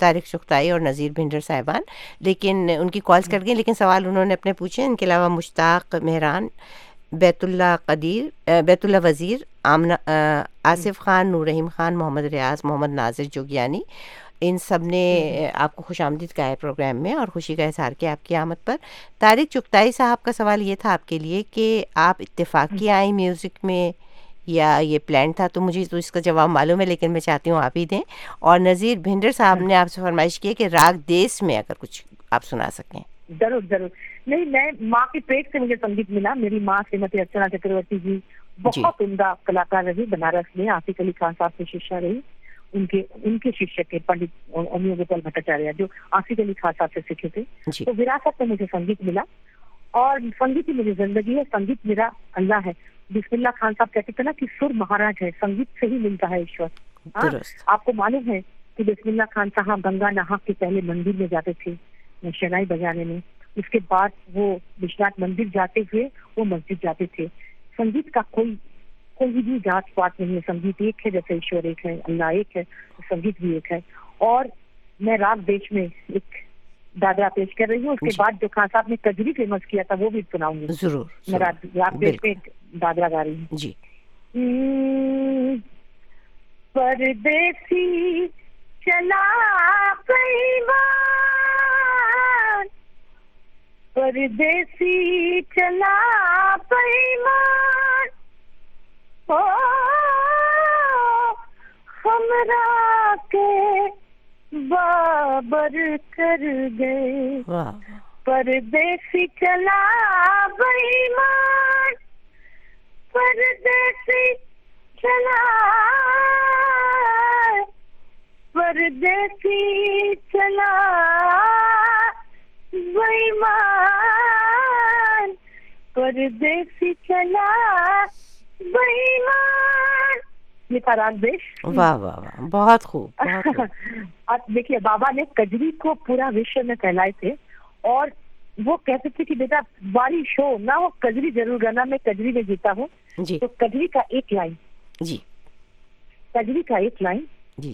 طارق چغتائی اور نذیر بھنڈر صاحبان، لیکن ان کی کالز کٹ گئیں، لیکن سوال انہوں نے اپنے پوچھے. ان کے علاوہ مشتاق مہران، بیت اللہ وزیر، آصف خان، نور رحیم خان، محمد ریاض، محمد ناظر، جوگیانی، ان سب نے آپ کو خوش آمدید کہا ہے پروگرام میں، اور خوشی کا اظہار کیا آپ کی آمد پر. طارق چغتائی صاحب کا سوال یہ تھا آپ کے لیے کہ آپ اتفاقی آئیں میوزک میں، یا یہ پلان تھا؟ تو مجھے تو اس کا جواب معلوم ہے، لیکن میں چاہتی ہوں آپ ہی دیں. اور نذیر بھنڈر صاحب نے آپ سے فرمائش کی کہ راگ دیس میں اگر کچھ آپ سنا سکیں. ضرور. نہیں، میں ماں کے پیٹ سے مجھے سنگیت ملا. میری ماں سریمتی ارچنا چکرورتی جی بہت عمدہ کلاکار رہی بنارس میں. آصف علی خان صاحب کی ششیہ رہی. ان کے شکشک کے پنڈت امیہ گوپال بھٹاچاریہ، جو آصف علی خان صاحب سے سیکھے تھے. تو وراثت میں مجھے سنگیت ملا، اور سنگیت میری زندگی ہے، سنگیت میرا اللہ ہے. بسملہ خان صاحب کہتے تھے نا کہ سر مہاراج ہے، سنگیت سے ہی ملتا ہے ایشور. آپ کو معلوم ہے کہ بسملہ خان صاحب گنگا نہاک کے پہلے مندر میں جاتے تھے شہنائی بجانے میں. اس کے بعد وہ وشناتھ مندر جاتے ہوئے وہ مسجد جاتے تھے. سنگیت کا کوئی بھی جات پات نہیں ہے. سنگیت ایک ہے، جیسے ایشور ایک ہے، اللہ ایک ہے، سنگیت بھی ایک ہے. اور میں راگ دیش میں ایک دادا پیش کر رہی ہوں. اس کے بعد جو خان صاحب نے کجری فیمس کیا تھا وہ بھی سناؤں گی. ضرور. راگ دیش میں دادرا گا رہی ہوں جی. پردیسی چلا پیمان، پردیسی چلا پیمان، او ہمرا کے بابر کر گئے. پردیسی چلا پیمان، پردیسی چلا، پردیسی چلا بےمان، پردیسی چلا بےمان. یہ تھا راگ دیش. واہ واہ واہ، بہت خوب. اب دیکھیے، بابا نے کجری کو پورا وشو میں پھیلائے تھے، اور وہ کہتے تھے کہ بیٹا بارش ہو نہ وہ کجری ضرور گانا. میں کجری میں جیتا ہوں جی. تو کجری کا ایک لائن جی، کجری کا ایک لائن جی.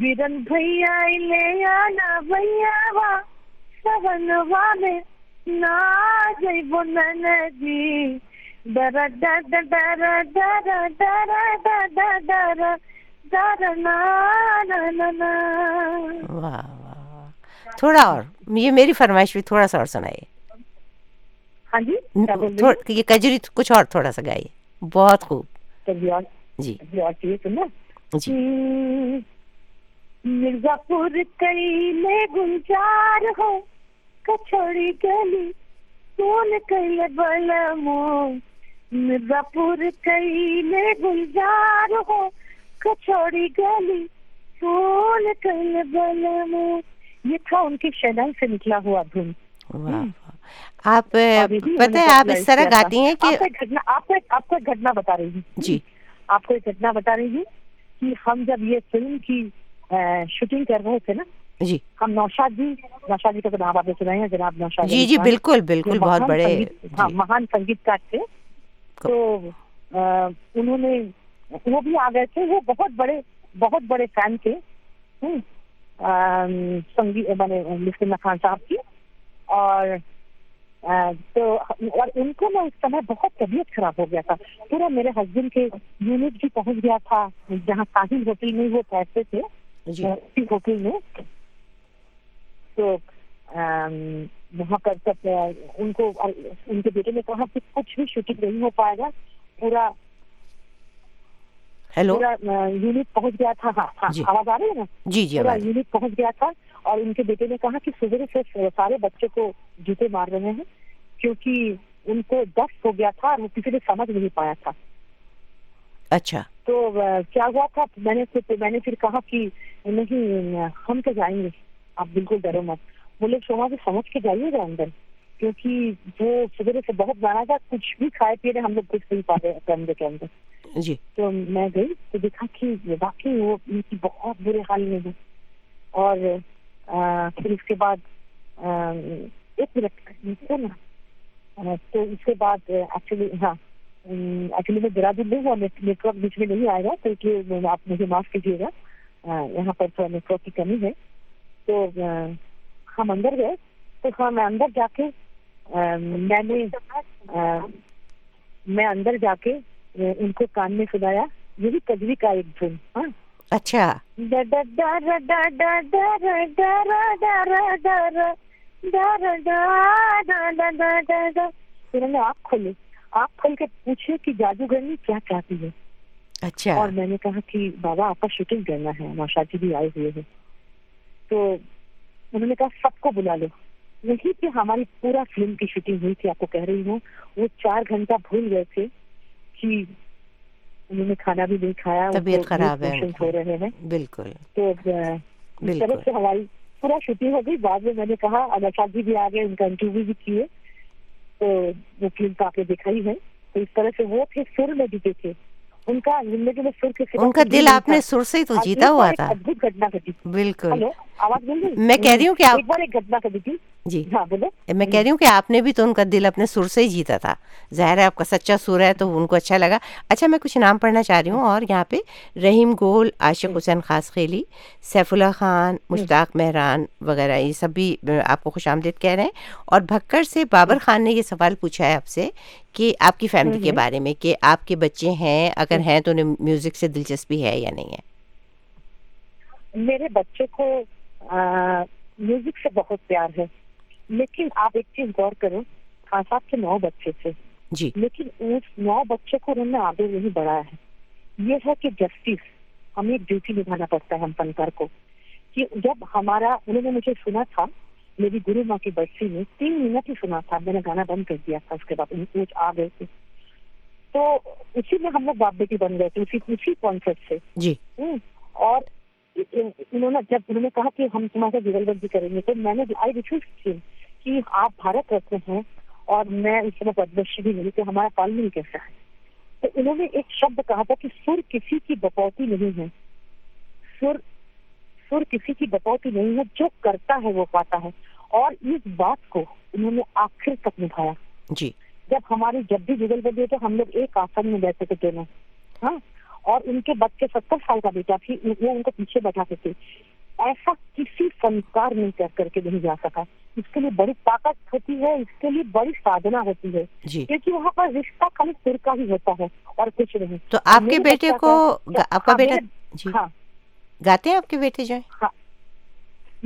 بیرن بھیا لے آنا بھیا وا سبن وا میں نا جی بنن جی ڈرا ڈر ڈرا ڈرا ڈرا ڈرا ڈرا نا نا نا. واہ، تھوڑا اور، یہ میری فرمائش بھی تھوڑا سا اور سنائیے. ہاں جی، یہ کجری کچھ اور تھوڑا سا گائیے. بہت خوب جی. مرزا پور کئی میں گنجار ہو، کچوڑی گلی مون کئی بلمو مرزاپور کئی لے گلزار ہو کچوڑی گلی سون کئی بلمو. یہ تھا ان کی شہنائی سے نکلا ہوا دھن. آپ پتہ ہے آپ اس طرح گاتی ہیں کہ آپ کو ایک گھٹنا بتا رہی ہوں. جی آپ کو ایک گھٹنا بتا رہی ہوں کہ ہم جب یہ فلم کی شوٹنگ کر رہے تھے نا. جی ہم نوشاد جی کا تو نام آپ نے سنا ہے جناب نوشاد. جی جی بالکل بالکل بہت بڑے مہان سنگیت کار تھے. تو انہوں نے وہ بھی آ گئے تھے, وہ بہت بڑے فین تھے بسم اللہ خان صاحب کی. اور ان کو نا اس سمے بہت طبیعت خراب ہو گیا تھا. پورا میرے ہسبینڈ کے یونٹ بھی پہنچ گیا تھا جہاں ساحل ہوٹل میں وہ پیسے تھے ہوٹل میں. تو وہاں کر سکتے ان کو, ان کے بیٹے نے کہا کہ کچھ بھی شوٹنگ نہیں ہو پائے گا, پورا یونٹ پہنچ گیا تھا. ہاں آواز آ رہی ہے نا. جی جی پورا یونٹ پہنچ گیا تھا. اور ان کے بیٹے نے کہا کہ سویرے سے سارے بچوں کو جوتے مار رہے ہیں کیونکہ ان کو دست ہو گیا تھا اور وہ کسی نے سمجھ نہیں پایا تھا. اچھا تو کیا ہوا تھا, میں نے پھر کہا کہ نہیں ہم تو جائیں گے, آپ بالکل ڈرو مت. بولے شوما سے سمجھ کے جائیے گا اندر کیونکہ وہ سویرے سے بہت بڑا تھا, کچھ بھی کھائے پیے ہم لوگ کچھ نہیں پا رہے کمرے کے اندر. جی تو میں گئی تو دیکھا کہ واقعی وہ ان کی بہت برے حال میں ہے. اور پھر اس کے بعد ایک منٹ نا, تو اس کے بعد ایکچولی ہاں ایکچولی میں دہرادون نہیں ہوا, نیٹ ورک بیچ میں نہیں آئے گا تو اس لیے آپ مجھے معاف کیجیے گا, یہاں پر تھوڑا نیٹ ورک کی کمی ہے. تو ہم اندر گئے تو ہم اندر جا کے میں اندر جا کے ان کو کان میں سنایا یہ بھی کجری کا ایک دن. ہاں اچھا آنکھ کھولے, آنکھ کھول کے پوچھے کہ جادوگرنی کیا چاہتی ہے. اچھا اور میں نے کہا کہ بابا آپ کا شوٹنگ کرنا ہے, نوشاد جی بھی آئے ہوئے ہیں. تو انہوں نے کہا سب کو بلا لو, نہیں کہ ہماری پورا فلم کی شوٹنگ ہوئی تھی, آپ کو کہہ رہی ہوں. وہ 4 گھنٹہ بھول گئے تھے کہ انہوں نے کھانا بھی نہیں کھایا, طبیعت خراب ہے, ہو رہے ہیں بالکل. تو اس طرح سے ہماری پورا شوٹنگ ہو گئی. بعد میں میں نے کہا نوشاد جی بھی آ گئے, ان کا انٹرویو بھی کیے تو وہ فلم کا آپ نے دکھائی ہے. تو اس طرح سے وہ تھے سر میں جیتے تھے, ان کا زندگی میں سر کے ان کا دل آپ نے سر سے ہی تو جیتا ہوا تھا. ادبھت گھٹنا گھٹی. بالکل آواز مل رہی, میں کہہ رہی ہوں کہ ایک بار ایک گھٹنا گھٹی تھی. جی ہاں بولو. میں کہہ رہی ہوں کہ آپ نے بھی تو ان کا دل اپنے سر سے ہی جیتا تھا, ظاہر ہے آپ کا سچا سر ہے تو ان کو اچھا لگا. اچھا میں کچھ نام پڑھنا چاہ رہی ہوں اور یہاں پہ رحیم گول, عاشق حسین خاص خیلی, سیف اللہ خان, مشتاق مہران وغیرہ, یہ سب بھی آپ کو خوش آمدید کہہ رہے ہیں. اور بھکر سے بابر خان نے یہ سوال پوچھا ہے آپ سے کہ آپ کی فیملی کے بارے میں, کہ آپ کے بچے ہیں, اگر ہیں تو انہیں میوزک سے دلچسپی ہے یا نہیں ہے. میرے بچے کو میوزک سے بہت پیار ہے, لیکن آپ ایک چیز غور کرو, خان صاحب کے 9 بچے تھے. جی لیکن اس 9 بچے کو انہوں نے آگے نہیں بڑھایا ہے. یہ ہے کہ جسٹس, ہمیں ایک ڈیوٹی نبھانا پڑتا ہے ہم فنکار کو. کہ جب ہمارا انہوں نے مجھے سنا تھا میری گرو ماں کی برسی میں, 3 منٹ ہی سنا تھا, میں نے گانا بند کر دیا تھا. اس کے بعد انہیں آ گئے تھے تو اسی میں ہم لوگ باپ بیٹی بن گئے تھے, اسی کانسیپٹ سے. جی اور انہوں نے جب انہوں نے کہا کہ ہم تمہارا جگل بندی کریں گے تو میں نے آئی ریکویسٹ کی کہ آپ بھارت رتن ہیں اور میں اس میں پدمشری بھی ملی کہ ہمارا تعلیم کیسا ہے. تو انہوں نے ایک شبد کہا تھا کہ سر کسی کی بپوتی نہیں ہے, سر کسی کی بپوتی نہیں ہے, جو کرتا ہے وہ پاتا ہے. اور اس بات کو انہوں نے آخر تک نبھایا. جی جب ہماری جب بھی جگل بندی ہوئی تو ہم لوگ ایک آسن میں بیٹھے تھے دونوں. ہاں اور ان کے بچے 70 سال کا بیٹا تھی, وہ ان کو پیچھے بیٹھاتے تھے. ایسا کسی فنکار نہیں کر کے نہیں جا سکا. اس کے لیے بڑی طاقت ہوتی ہے, اس کے لیے بڑی سادھنا ہوتی ہے, کیونکہ وہاں پر رشتہ خالی سر کا ہی ہوتا ہے اور کچھ نہیں. تو آپ کے بیٹے کو آپ کا بیٹا ہاں گاتے ہیں آپ کے بیٹے جو ہے.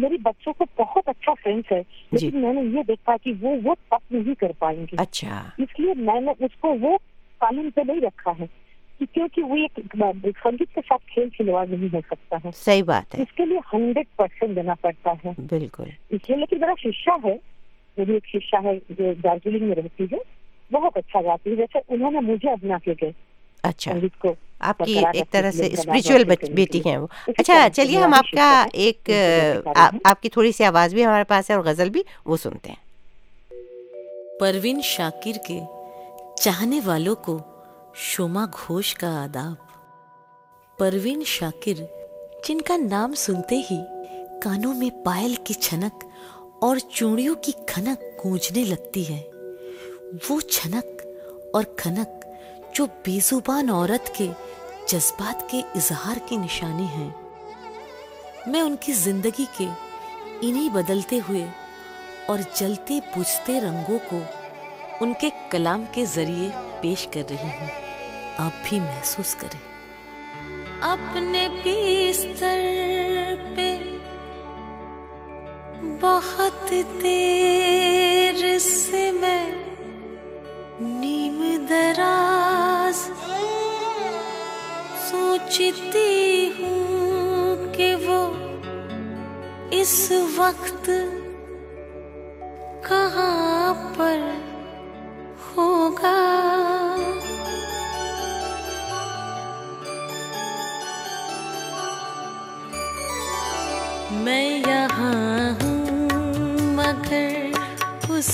میرے بچوں کو بہت اچھا سینس ہے, لیکن میں نے یہ دیکھا کہ وہ تک نہیں کر پائیں گے. اچھا اس لیے میں نے اس کو وہ تعلیم پہ نہیں رکھا ہے کیونکہ وہ ایک سنگیت کے ساتھ کھیل کھلواڑ نہیں ہو سکتا ہے. صحیح بات ہے, اس کے لیے 100% دینا پڑتا ہے. بالکل اس لیے. لیکن میرا شیشہ ہے میری ایک شیشہ ہے جو دارجلنگ میں رہتی ہے، بہت اچھا گاتی ہے، جیسے انہوں نے مجھے اپنا کے گئے. اچھا، آپ کی ایک طرح سے اسپریچول بیٹی ہیں وہ. اچھا چلیے، ہم آپ کا ایک، آپ کی تھوڑی سی آواز بھی ہمارے پاس ہے اور غزل بھی، وہ سنتے ہیں. پروین شاکر کے چاہنے والوں کو شوما گھوش کا آداب. پروین شاکر جن کا نام سنتے ہی کانوں میں پائل کی چھنک اور چوڑیوں کی کھنک گونجنے لگتی ہے، وہ چھنک اور کھنک جو بے زبان عورت کے جذبات کے اظہار کی نشانی ہے. میں ان کی زندگی کے انہی بدلتے ہوئے اور جلتے بجھتے رنگوں کو ان کے کلام کے ذریعے پیش کر رہی ہوں، آپ بھی محسوس کریں. اپنے بستر پہ بہت دیر سے میں نیم دراز سوچتی ہوں کہ وہ اس وقت کہاں پر ہوگا. میں یہاں ہوں مگر اس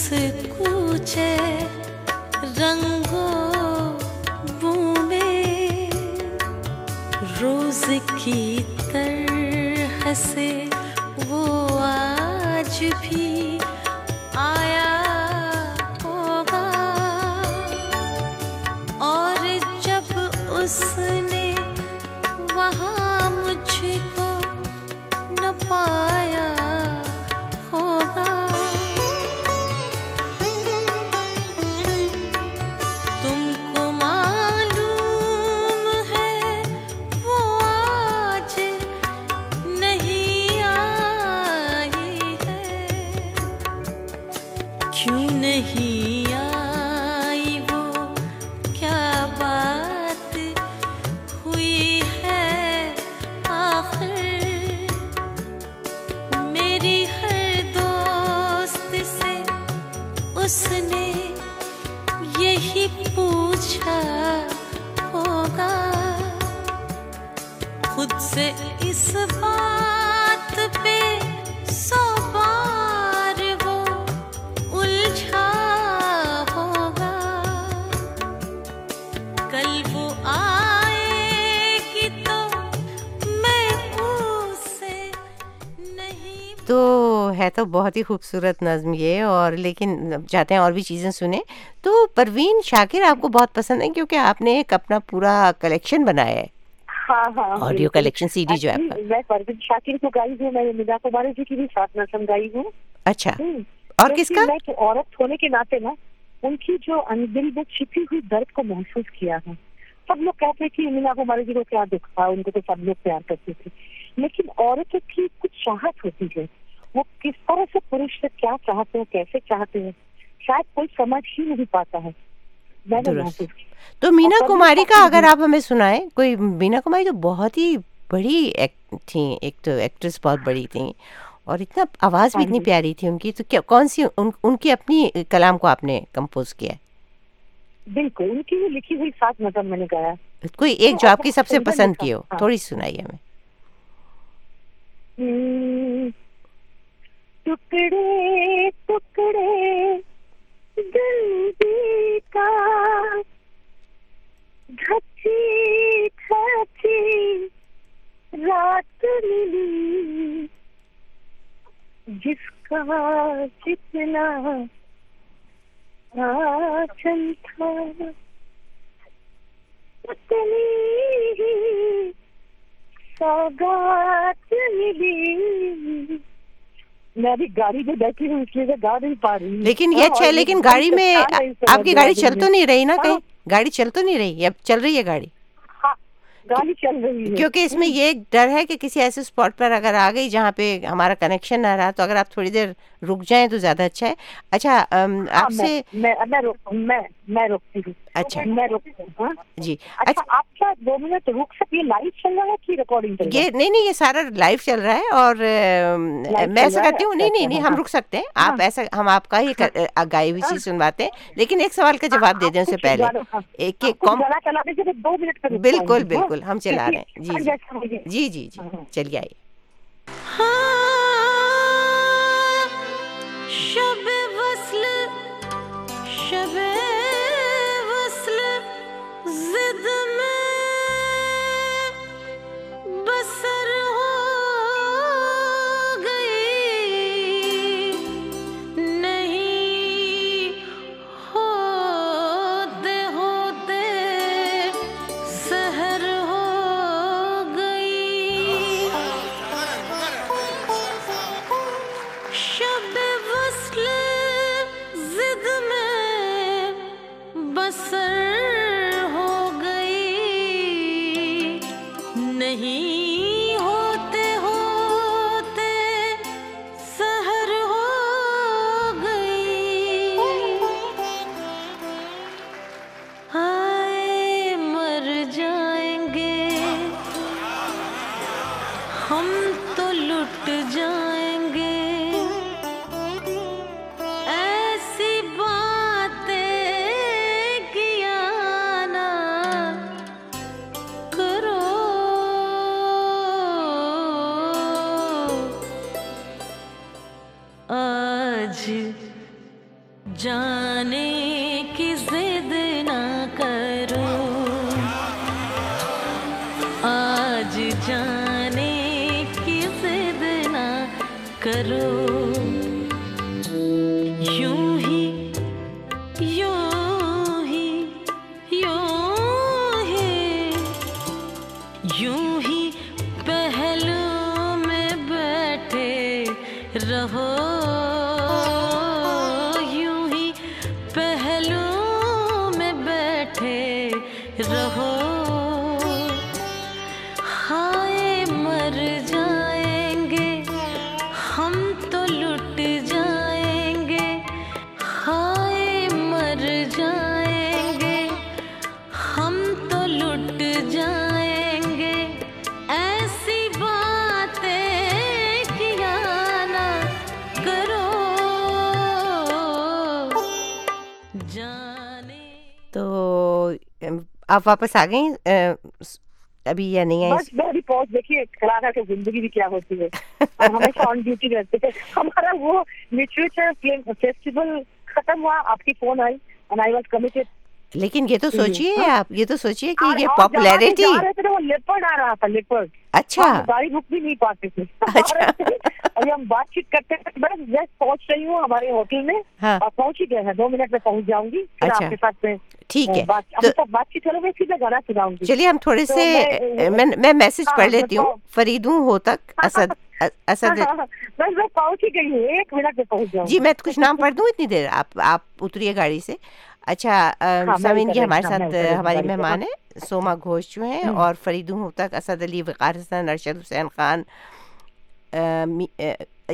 کوچے رنگوں بو میں روز کی طرح سے وہ آج بھی آیا ہوگا، اور جب اس نے وہاں مجھ کو نہ پایا ہوگا تم کو معلوم ہے وہ آج نہیں آئی ہے. کیوں نہیں آئی، وہ کیا بات ہوئی ہے آخر؟ میری ہر دوست سے اس نے یہی پوچھا ہوگا، خود سے اس بات پہ 100 بار وہ الجھا ہوگا. کل وہ آئے کہ تو میں اس سے نہیں. تو ہے تو بہت ہی خوبصورت نظم یہ، اور لیکن چاہتے ہیں اور بھی چیزیں سنیں. تو پروین شاکر آپ کو بہت پسند ہے کیونکہ آپ نے ایک اپنا پورا کلیکشن بنایا ہے، ہاں ہاں، آڈیو کلیکشن سی ڈی جو ہے آپ کا. میں پروین شاکر کو گائی ہوں، میں مینا کماری جی کی بھی ساتھ نظم گائی ہوں. اچھا، اور کس کا؟ میں عورت ہونے کے ناطے نا ان کی جو اندر میں چھپی ہوئی درد کو محسوس کیا ہے. سب لوگ کہتے کہ مینا کماری جی کو کیا دکھ تھا، ان کو تو سب لوگ پیار کرتے تھے، لیکن عورتوں کی کچھ چاہت ہوتی ہے، وہ کس طرح سے پرش سے کیا چاہتے ہیں، کیسے چاہتے ہیں، شاید کوئی سمجھ ہی نہیں پاتا ہے. تو مینا کماری کا اگر آپ ہمیں سنائیں کوئی. مینا کماری تو بہت ہی بڑی تھیں، ایک تو ایکٹریس بہت بڑی تھیں، اور اتنا آواز بھی اتنی پیاری تھی ان کی. تو کیا کون سی ان کی اپنی کلام کو آپ نے کمپوز کیا ہے؟ بالکل، ان کی لکھی ہوئی 7 نظم میں نے گایا. کوئی ایک جو آپ کی سب سے پسند کی ہو تھوڑی سنائیے ہمیں. ٹکڑے ٹکڑے دل کا گھچی گھچی رات ملی، جس کا جتنا آنچل تھا اتنی ہی سوگات ملی. میں ابھی گاڑی میں بیٹھی ہوں اس لیے میں گا نہیں پا رہی، لیکن یہ اچھا ہے. لیکن گاڑی میں آپ کی گاڑی چل تو نہیں رہی نا، کہیں گاڑی چل تو نہیں رہی، اب چل رہی ہے گاڑی؟ گالی چل رہی ہے، کیونکہ اس میں یہ ڈر ہے کہ کسی ایسے اسپاٹ پر اگر آ گئی جہاں پہ ہمارا کنیکشن نہ رہا، تو اگر آپ تھوڑی دیر رک جائیں تو زیادہ اچھا ہے. اچھا آپ سے میں روکتی ہوں. اچھا میں روکتی ہوں جی. اچھا آپ کیا 2 منٹ رک سکتی ہیں؟ لائیو چل رہا ہے کہ ریکارڈنگ چل رہی ہے؟ نہیں نہیں، یہ سارا لائیو چل رہا ہے اور میں ایسا کرتی ہوں، نہیں نہیں نہیں ہم رک سکتے ہیں. آپ ایسا، ہم آپ کا ہی گائی ہوئی چیز سنواتے ہیں، لیکن ایک سوال کا جواب دے دیں اس سے پہلے. 2 منٹ. بالکل بالکل ہم چلا رہے ہیں. جی جی جی جی چلیے آئیے. شب وصل شب وصل زد میں بسر ہو گئی نہیں ہوتے ہوتے سحر ہو گئی. شب وصل زد میں بسر ہو گئی نہیں ہوتے ہوتے سحر ہو گئی. ہائے مر جائیں گے ہم تو لٹ جائیں گے ایسی باتیں کیا نہ کرو. آج جانے کی ضد نہ کرو، آج جانے کی ضد نہ کرو. یوں ہی یوں ہی یوں ہی یوں ہی پہلو میں بیٹھے رہو، یوں ہی پہلو میں بیٹھے رہو. ہائے مر جائیں گے ہم تو لٹ جائیں گے، ہائے مر جائیں گے ہم تو لٹ جائیں گے ایسی باتیں کیا نہ کرو. جانے تو آپ واپس آ گئیں ابھی یا نہیں بس آئیں؟ میری پوز دیکھیے کلاکار کی زندگی بھی کیا ہوتی ہے. ہم ہمیشہ آن ڈیوٹی رہتے ہیں. ہمارا وہ لٹریچر فیسٹیول ختم ہوا، آپ کی phone I and I was committed. لیکن یہ تو سوچیے آپ، یہ تو سوچیے کہ یہ پاپولیرٹی. وہ لیپرڈ آ رہا تھا، لیپرڈ. اچھا گاڑی رک بھی نہیں پاتے تھے. ابھی ہم بات چیت کرتے تھے، بس جسٹ پہنچ رہی ہوں ہمارے ہوٹل میں اور پہنچ ہی گئے ہیں. 2 منٹ میں پہنچ جاؤں گی. آپ کے ساتھ میں ٹھیک ہے بات چیت کروں گی، سیدھا گانا سناؤں گی. چلیے ہم تھوڑے سے، میں میسج پڑھ لیتی ہوں. فرید ہوں ہو تک اسد اسد بس میں پہنچ ہی گئی ہوں، 1 منٹ میں پہنچ جاؤں. جی میں کچھ نام پڑھ دوں اتنی دیر، آپ اتریے گاڑی سے. اچھا سامعین جی ہمارے ساتھ ہماری مہمان ہیں سوما گھوش جو ہیں، اور فریدوں ہوتک، اسد علی، وقار حسن، ارشد حسین خان،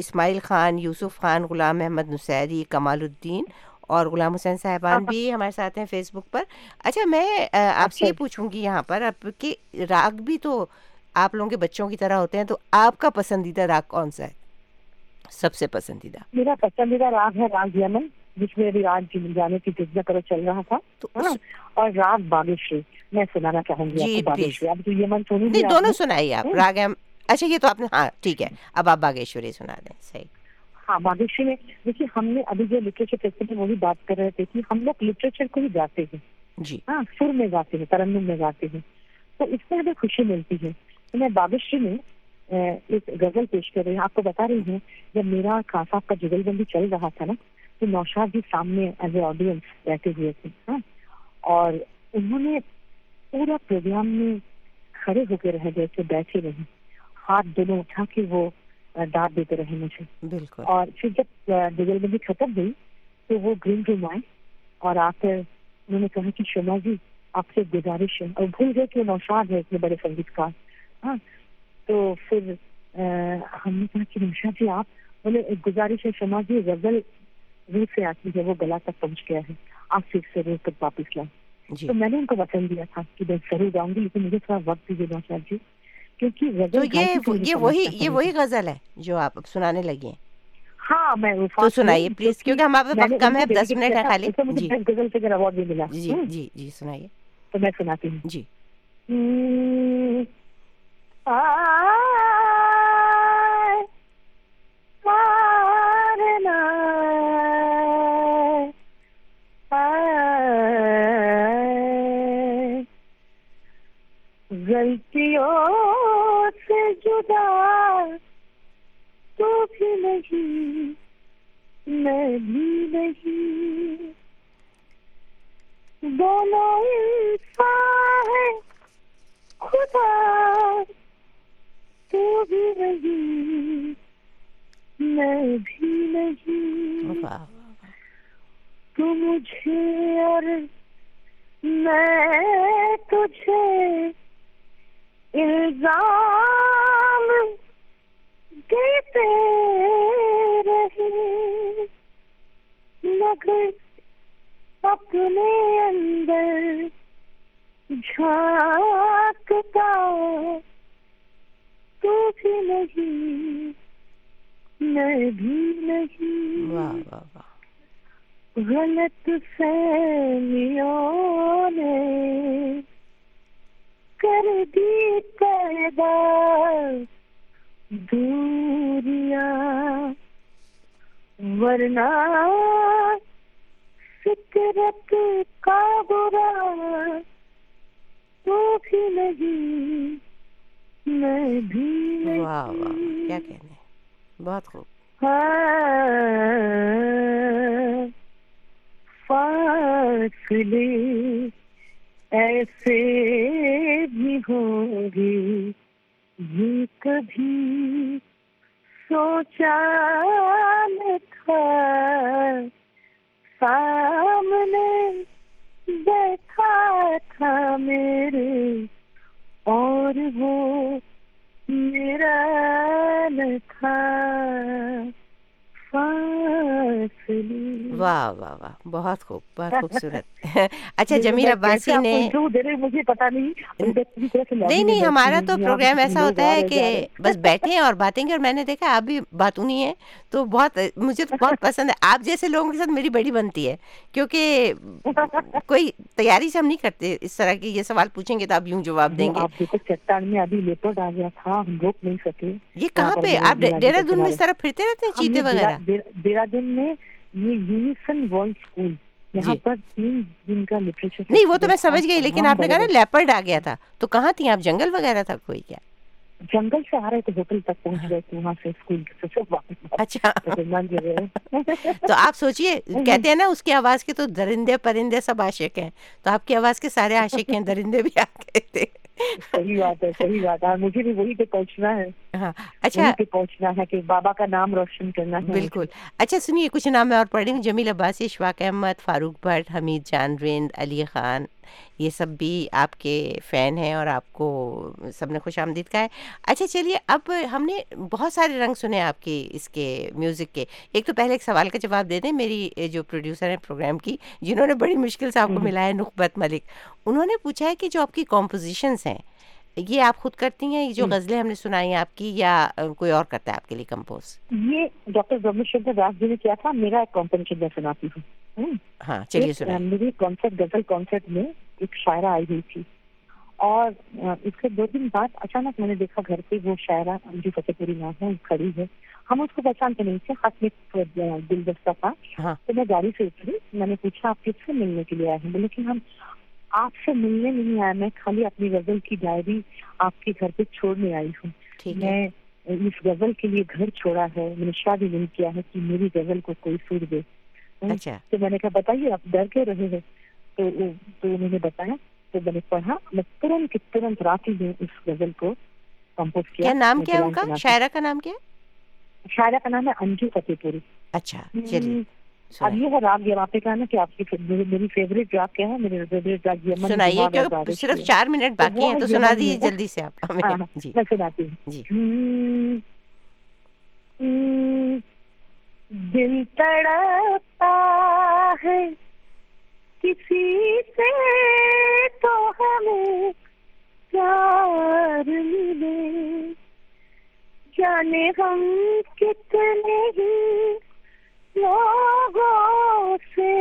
اسماعیل خان، یوسف خان، غلام احمد نصیری، کمال الدین اور غلام حسین صاحبان بھی ہمارے ساتھ ہیں فیس بک پر. اچھا میں آپ سے پوچھوں گی یہاں پر آپ کے راگ بھی تو آپ لوگوں کے بچوں کی طرح ہوتے ہیں، تو آپ کا پسندیدہ راگ کون سا ہے، سب سے پسندیدہ؟ میرا پسندیدہ راگ ہے راگ یمن، جس میں ابھی آج جانے کی جزنا کرو چل رہا تھا، اور راگ باگیشوری میں سنانا چاہوں گی. باگیشوری یمن سنی نہیں، دونوں سنائیے آپ راگ. اچھا یہ تو آپ نے، ہاں ٹھیک ہے اب آپ باگیشوری سنا دیں. صحیح. ہاں باگیشوری میں دیکھیے ہم نے ابھی جو لٹریچر فیسٹیول وہ بھی بات کر رہے تھے کہ ہم لوگ لٹریچر کو ہی گاتے ہیں. جی ہاں، سر میں گاتے ہیں، ترنم میں گاتے ہیں، تو اس سے ہمیں خوشی ملتی ہے. میں باگیشوری میں ایک غزل پیش کر رہی ہوں. آپ کو بتا رہی ہوں جب میرا خان صاحب کا جگل بندی چل رہا تھا نا، تو نوشاد جی سامنے ایز اے آڈینس بیٹھے ہوئے تھے. ہاں، اور انہوں نے پورا پروگرام میں کھڑے ہو کے رہ گئے تھے، بیٹھے رہے، ہاتھ دونوں اٹھا کے وہ ڈانٹ دیتے رہے مجھے. بالکل. اور پھر جب جگل بندی ختم ہوئی تو وہ گرین روم آئے اور آ کر انہوں نے کہا کہ شوما جی آپ سے گزارش ہے, اور بھول گئے کہ نوشاد ہے اتنے بڑے سنگیت کار. ہاں تو پھر ہم نے کہا کہ نوشاد جی آپ, بولے ایک گزارش ہے شما جی, غزل روح سے آتی ہے وہ گلا تک پہنچ گیا ہے, آپ پھر سے روح تک واپس لائیں. تو میں نے ان کو وطن دیا تھا کہ میں ضرور جاؤں گی, لیکن مجھے تھوڑا وقت دیجیے نوشاد جی, کیونکہ غزل یہ وہی غزل ہے جو آپ سنانے لگی ہیں. ہاں میں تو سنائیے پلیز, کیونکہ ہمارے پاس وقت کم ہے, 10 منٹ ہے خالی. مجھے غزل سے میرا اوارڈ بھی ملا. جی جی جی سنائیے. تو میں سناتی ہوں. جی غلطیوں سے جدا تو بھی نہیں میں بھی نہیں, دونوں انسان ہے خدا, تو بھی نہیں میں بھی نہیں, تو مجھے اور میں تجھے الزام دیتے رہے, مگر اپنے اندر جھانکتا تو بھی نہیں میں بھی نہیں. غلط فہمیوں نے کر دی پیدا دوریاں, ورنہ فطرت کا برا تو بھی نہیں میں بھی نہیں. واہ واہ کیا کہنے, بہت خوب. ہاں فاصلے ایسے بھی ہوں گے یہ کبھی سوچا نہ تھا, سامنے دیکھا تھا میرے اور وہ میرا نہ تھا فاصلے. واہ واہ واہ بہت خوب, بہت خوبصورت. اچھا جمیل عباسی نے, مجھے پتا نہیں ہمارا تو پروگرام ایسا ہوتا ہے کہ بس بیٹھے اور باتیں گے, اور میں نے دیکھا آپ بھی باتونی ہیں تو بہت, مجھے تو بہت پسند ہے. آپ جیسے لوگوں کے ساتھ میری بڑی بنتی ہے, کیونکہ کوئی تیاری سے ہم نہیں کرتے اس طرح کی, یہ سوال پوچھیں گے تو آپ یوں جواب دیں گے. چٹان میں ابھی لیپرڈ آ گیا تھا, ہم روک نہیں سکے. یہ کہاں پہ آپ دہرادون میں اس طرح پھرتے رہتے ہیں چیتے وغیرہ؟ دہرادون میں یہ یونیسن ورلڈ اسکول, یہاں پر 3 دن کا لٹریچر. نہیں وہ تو میں سمجھ گئی, لیکن آپ نے کہا نا لیپرڈ آ گیا تھا تو کہاں تھی آپ؟ جنگل وغیرہ تھا کوئی؟ کیا جنگل سے آ رہے تھے ہوٹل تک پہنچ گئے تھے, وہاں سے اسکول سے واپس. اچھا تو آپ سوچیے, کہتے ہیں نا اس کی آواز کے تو درندے پرندے سب عاشق ہیں, تو آپ کی آواز کے سارے عاشق ہیں, درندے بھی آ گئے تھے. صحیح بات ہے, صحیح بات ہے, مجھے بھی وہی پہ پہنچنا ہے. ہاں اچھا پہنچنا ہے کہ بابا کا نام روشن کرنا ہے. بالکل. اچھا سنیے کچھ نام میں اور پڑھیں گے. جمیل عباسی, اشفاق احمد, فاروق بھٹ, حمید جان ریند, علی خان, یہ سب بھی آپ کے فین ہیں اور آپ کو سب نے خوش آمدید کہا ہے. اچھا چلیے اب ہم نے بہت سارے رنگ سنے آپ کی اس کے میوزک کے. ایک تو پہلے ایک سوال کا جواب دے دیں, میری جو پروڈیوسر ہیں پروگرام کی, جنہوں نے بڑی مشکل سے آپ کو ملا ہے, نخبت ملک, انہوں نے پوچھا ہے کہ جو آپ کی کمپوزیشنز ہیں یہ آپ خود کرتی ہیں, جو غزلیں ہم نے سنائی ہیں آپ کی, یا کوئی اور کرتا ہے آپ کے لیے کمپوز؟ یہ ڈاکٹر برہم شنکر داس جی نے کیا تھا, میرا ایک کمپوزیشن میں سناتی ہوں. ہاں چلیے سنائیں. میری کانسرٹ, غزل کانسرٹ میں ایک شاعرہ آئی ہوئی تھی, اور اس کے 2 دن بعد اچانک میں نے دیکھا گھر پہ وہ شاعرہ جو فتح پوری نام ہے کھڑی ہے. ہم اس کو پہچانتے نہیں تھے, ہاتھ میں دلدستہ تھا. تو میں گاڑی سے اتری, میں نے پوچھا آپ کس سے ملنے کے لیے آئے ہیں؟ لیکن ہم آپ سے ملنے نہیں آیا, میں خالی اپنی غزل کی ڈائری آپ کے گھر پہ چھوڑنے آئی ہوں. میں اس غزل کے لیے گھر چھوڑا ہے, میں نے شادی نہیں کیا ہے کہ میری غزل کو کوئی سر دے. تو میں نے کہا بتائیے آپ ڈر کے رہے ہیں؟ تو انہوں نے بتایا, تو میں نے پڑھا, میں ترنت ترنت رات ہی میں اس غزل کو کمپوز کیا. نام کیا ان کا, شاعرہ کا نام کیا؟ شاعرہ کا نام ہے انجو فتح پوری. اچھا چلیے. اب یہ ہے راگ یما پہ کہنا کہ آپ کی میری فیوریٹ راگ کیا ہے. میری فیوریٹ راگ یما سنائیے، صرف 4 منٹ باقی ہیں تو سنا دیجیے جلدی سے آپ ہمیں. جی میں سناتی ہوں. دل تڑپتا ہے کسی سے تو ہمیں پیار ملے، جانے ہم کتنے ہی لوگوں سے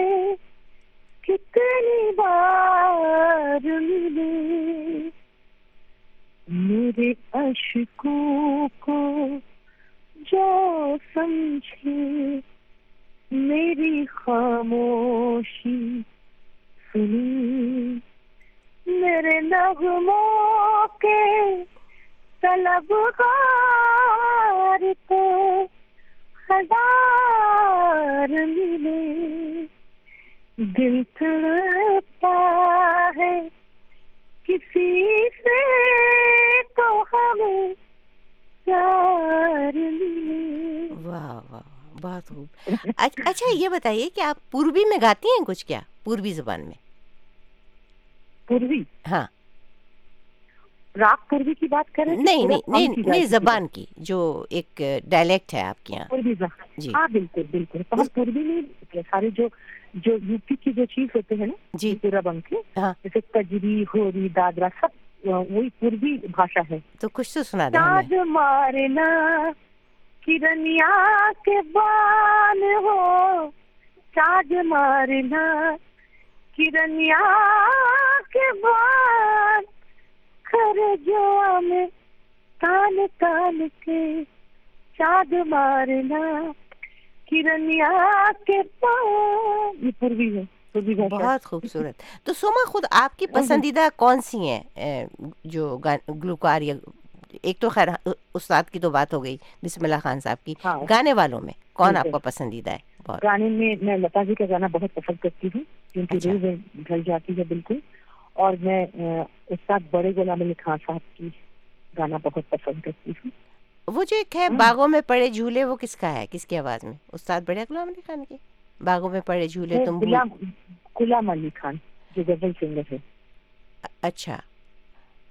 کتنی بار ملے، میرے عشقوں کو جو سمجھے میری خاموشی سنی، میرے نغموں کے طلبگار کو ہزار ملے، دل تڑپتا ہے کسی سے تو ہمیں پیار ملے. واہ واہ بہت خوب. اچھا یہ بتائیے کہ آپ پوربی میں گاتی ہیں کچھ؟ کیا پوربی زبان میں پوربی؟ ہاں راگ پوربی کی بات کریں؟ نہیں نہیں زبان کی جو ایک ڈائلیکٹ ہے آپ کے یہاں پوربی زبان. ہاں بالکل بالکل. بہت پوربی نہیں، سارے جو یو پی کی جو چیز ہوتے ہیں نا جی پورا بن کے، جیسے کجری ہوری دادرا سب وہی پوربی بھاشا ہے. تو کچھ تو سنا دیں. مارنا کرنیا کے بال ہو تاج مارنا، کرنیا کے بال کر جو میں تان تان کے چاد مارنا، کرنیا کے بال. یہ پوروی ہے. بہت خوبصورت. تو سوما خود آپ کی پسندیدہ کون سی ہیں جو گلوکار یا ایک تو خیر استاد کی تو بات ہو گئی بسم اللہ خان صاحب کی، گانے والوں میں کون آپ کا پسندیدہ ہے؟ گانے میں میں لتا جی کا گانا بہت پسند کرتی ہوں کیونکہ روح ڈھل جاتی ہے بالکل. اور میں استاد بڑے غلام علی خان صاحب کی گانا بہت پسند کرتی ہوں. وہ جو ایک ہے باغوں میں پڑے جھولے، وہ کس کا ہے، کس کی آواز میں؟ استاد بڑے غلام علی خان کی باغوں میں پڑے جھولے. تم غلام علی خان جو غزل سنگر ہے. اچھا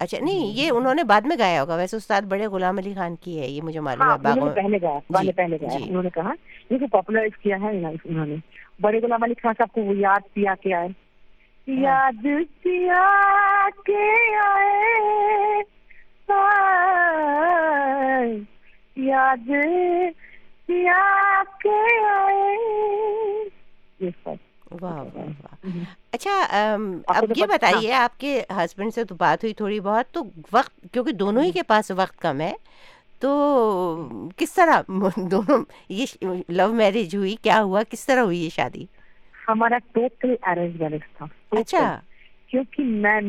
اچھا نہیں یہ انہوں نے بعد میں گایا ہوگا، ویسے استاد بڑے غلام علی خان کی ہے یہ مجھے معلوم ہے. باغوں پہلے گایا، پہلے گایا انہوں نے کہا یہ پاپولرائز کیا ہے انہوں نے بڑے غلام علی خان صاحب کو. وہ یاد پیا کے آئے، یاد پیا کے آئے، یاد پیا کے آئے. واہ واہ واہ. اچھا اب یہ بتائیے آپ کے ہسبینڈ سے تو بات ہوئی تھوڑی بہت، تو وقت کیونکہ دونوں ہی کے پاس وقت کم ہے تو کس طرح دونوں یہ لو میرج ہوئی، کیا ہوا، کس طرح ہوئی یہ شادی؟ ہمارا ٹوٹل ارینج میرج تھا. اچھا. کیونکہ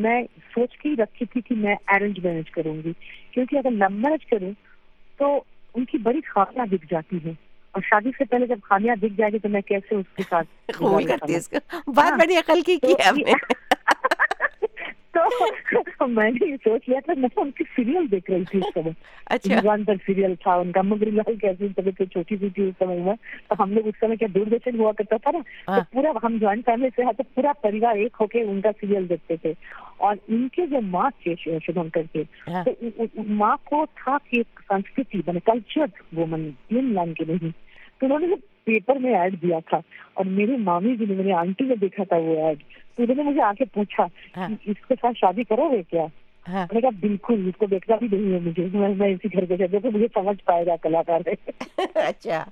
میں سوچ کے ہی رکھی تھی کہ میں ارینج میرج کروں گی، کیونکہ اگر لو میرج کروں تو ان کی بڑی خامیاں دکھ جاتی ہیں، اور شادی سے پہلے جب خامیاں دکھ جائے گی تو میں کیسے اس کے ساتھ قبول کرتی اس کو. بہت بڑی عقل کی ہے آپ نے. تو میں نے سوچ لیا تھا، میں ان کی سیریل دیکھ رہی تھی اس سمے. اچھا. پر سیریل تھا ان کا مغری لال کیسے چھوٹی سی تھی اس سمے میں، تو ہم لوگ اس سمے کیا دوردرشن ہوا کرتا تھا نا، تو پورا ہم جوائنٹ فیملی سے تو پورا پریوار ایک ہو کے ان کا سیریل دیکھتے تھے. اور ان کے جو ماں تھے شبھنکر کے، تو ماں کو تھا کہ سنسکرتی یعنی کلچرڈ وومن ان لائن کے نہیں، تو انہوں نے پیپر میں ایڈ دیا تھا. اور میری مامی جی نے، میری آنٹی نے دیکھا تھا وہ ایڈ، تو انہوں نے مجھے آ کے پوچھا اس کے ساتھ شادی کرو گے کیا؟ میں نے کہا بالکل، اس کو دیکھنا بھی نہیں ہے مجھے، میں اسی گھر کے چلے تو مجھے سمجھ پائے گا کلاکار ہے. اچھا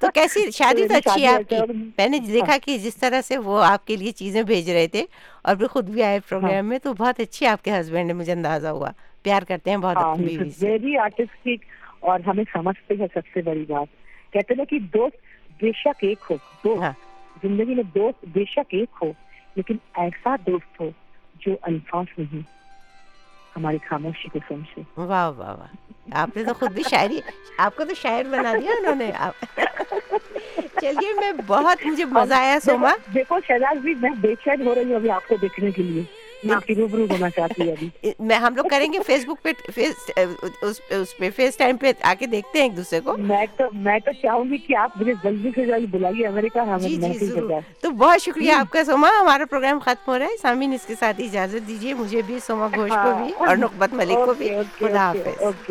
تو کیسی شادی تو اچھی ہے آپ کی. میں نے دیکھا کہ جس طرح سے وہ آپ کے لیے چیزیں بھیج رہے تھے اور پھر خود بھی آئے پروگرام میں، تو بہت اچھی آپ کے ہسبینڈ نے، مجھے اندازہ ہوا پیار کرتے ہیں بہت. ویری آرٹسٹک اور ہمیں سمجھتے ہیں. سب سے بڑی بات کہتے ہیں کہ دوست بے شک ایک ہو، دوست زندگی میں دوست بے شک ایک ہو، لیکن ایسا دوست ہو جو الفاظ نہیں ہماری خاموشی کو سمجھے. واہ واہ واہ. آپ نے تو خود بھی شاعری، آپ کو تو شاعر بنا دیا انہوں نے. چلیے میں بہت، مجھے مزہ آیا سوما. دیکھو شہزاد بھی میں بے چین ہو رہی ہوں ابھی آپ کو دیکھنے کے لیے. روبرو ہونا چاہتی ہے. میں ہم لوگ کریں گے فیس بک پہ فیس ٹائم پہ آ کے دیکھتے ہیں ایک دوسرے کو. میں تو چاہوں گی کہ آپ مجھے جلدی سے جلد بلائیے امریکہ. تو بہت شکریہ آپ کا سوما. ہمارا پروگرام ختم ہو رہا ہے. سامعین اس کے ساتھ اجازت دیجیے مجھے بھی, سوما گھوش کو بھی اور نخبت ملک کو بھی. خدا حافظ.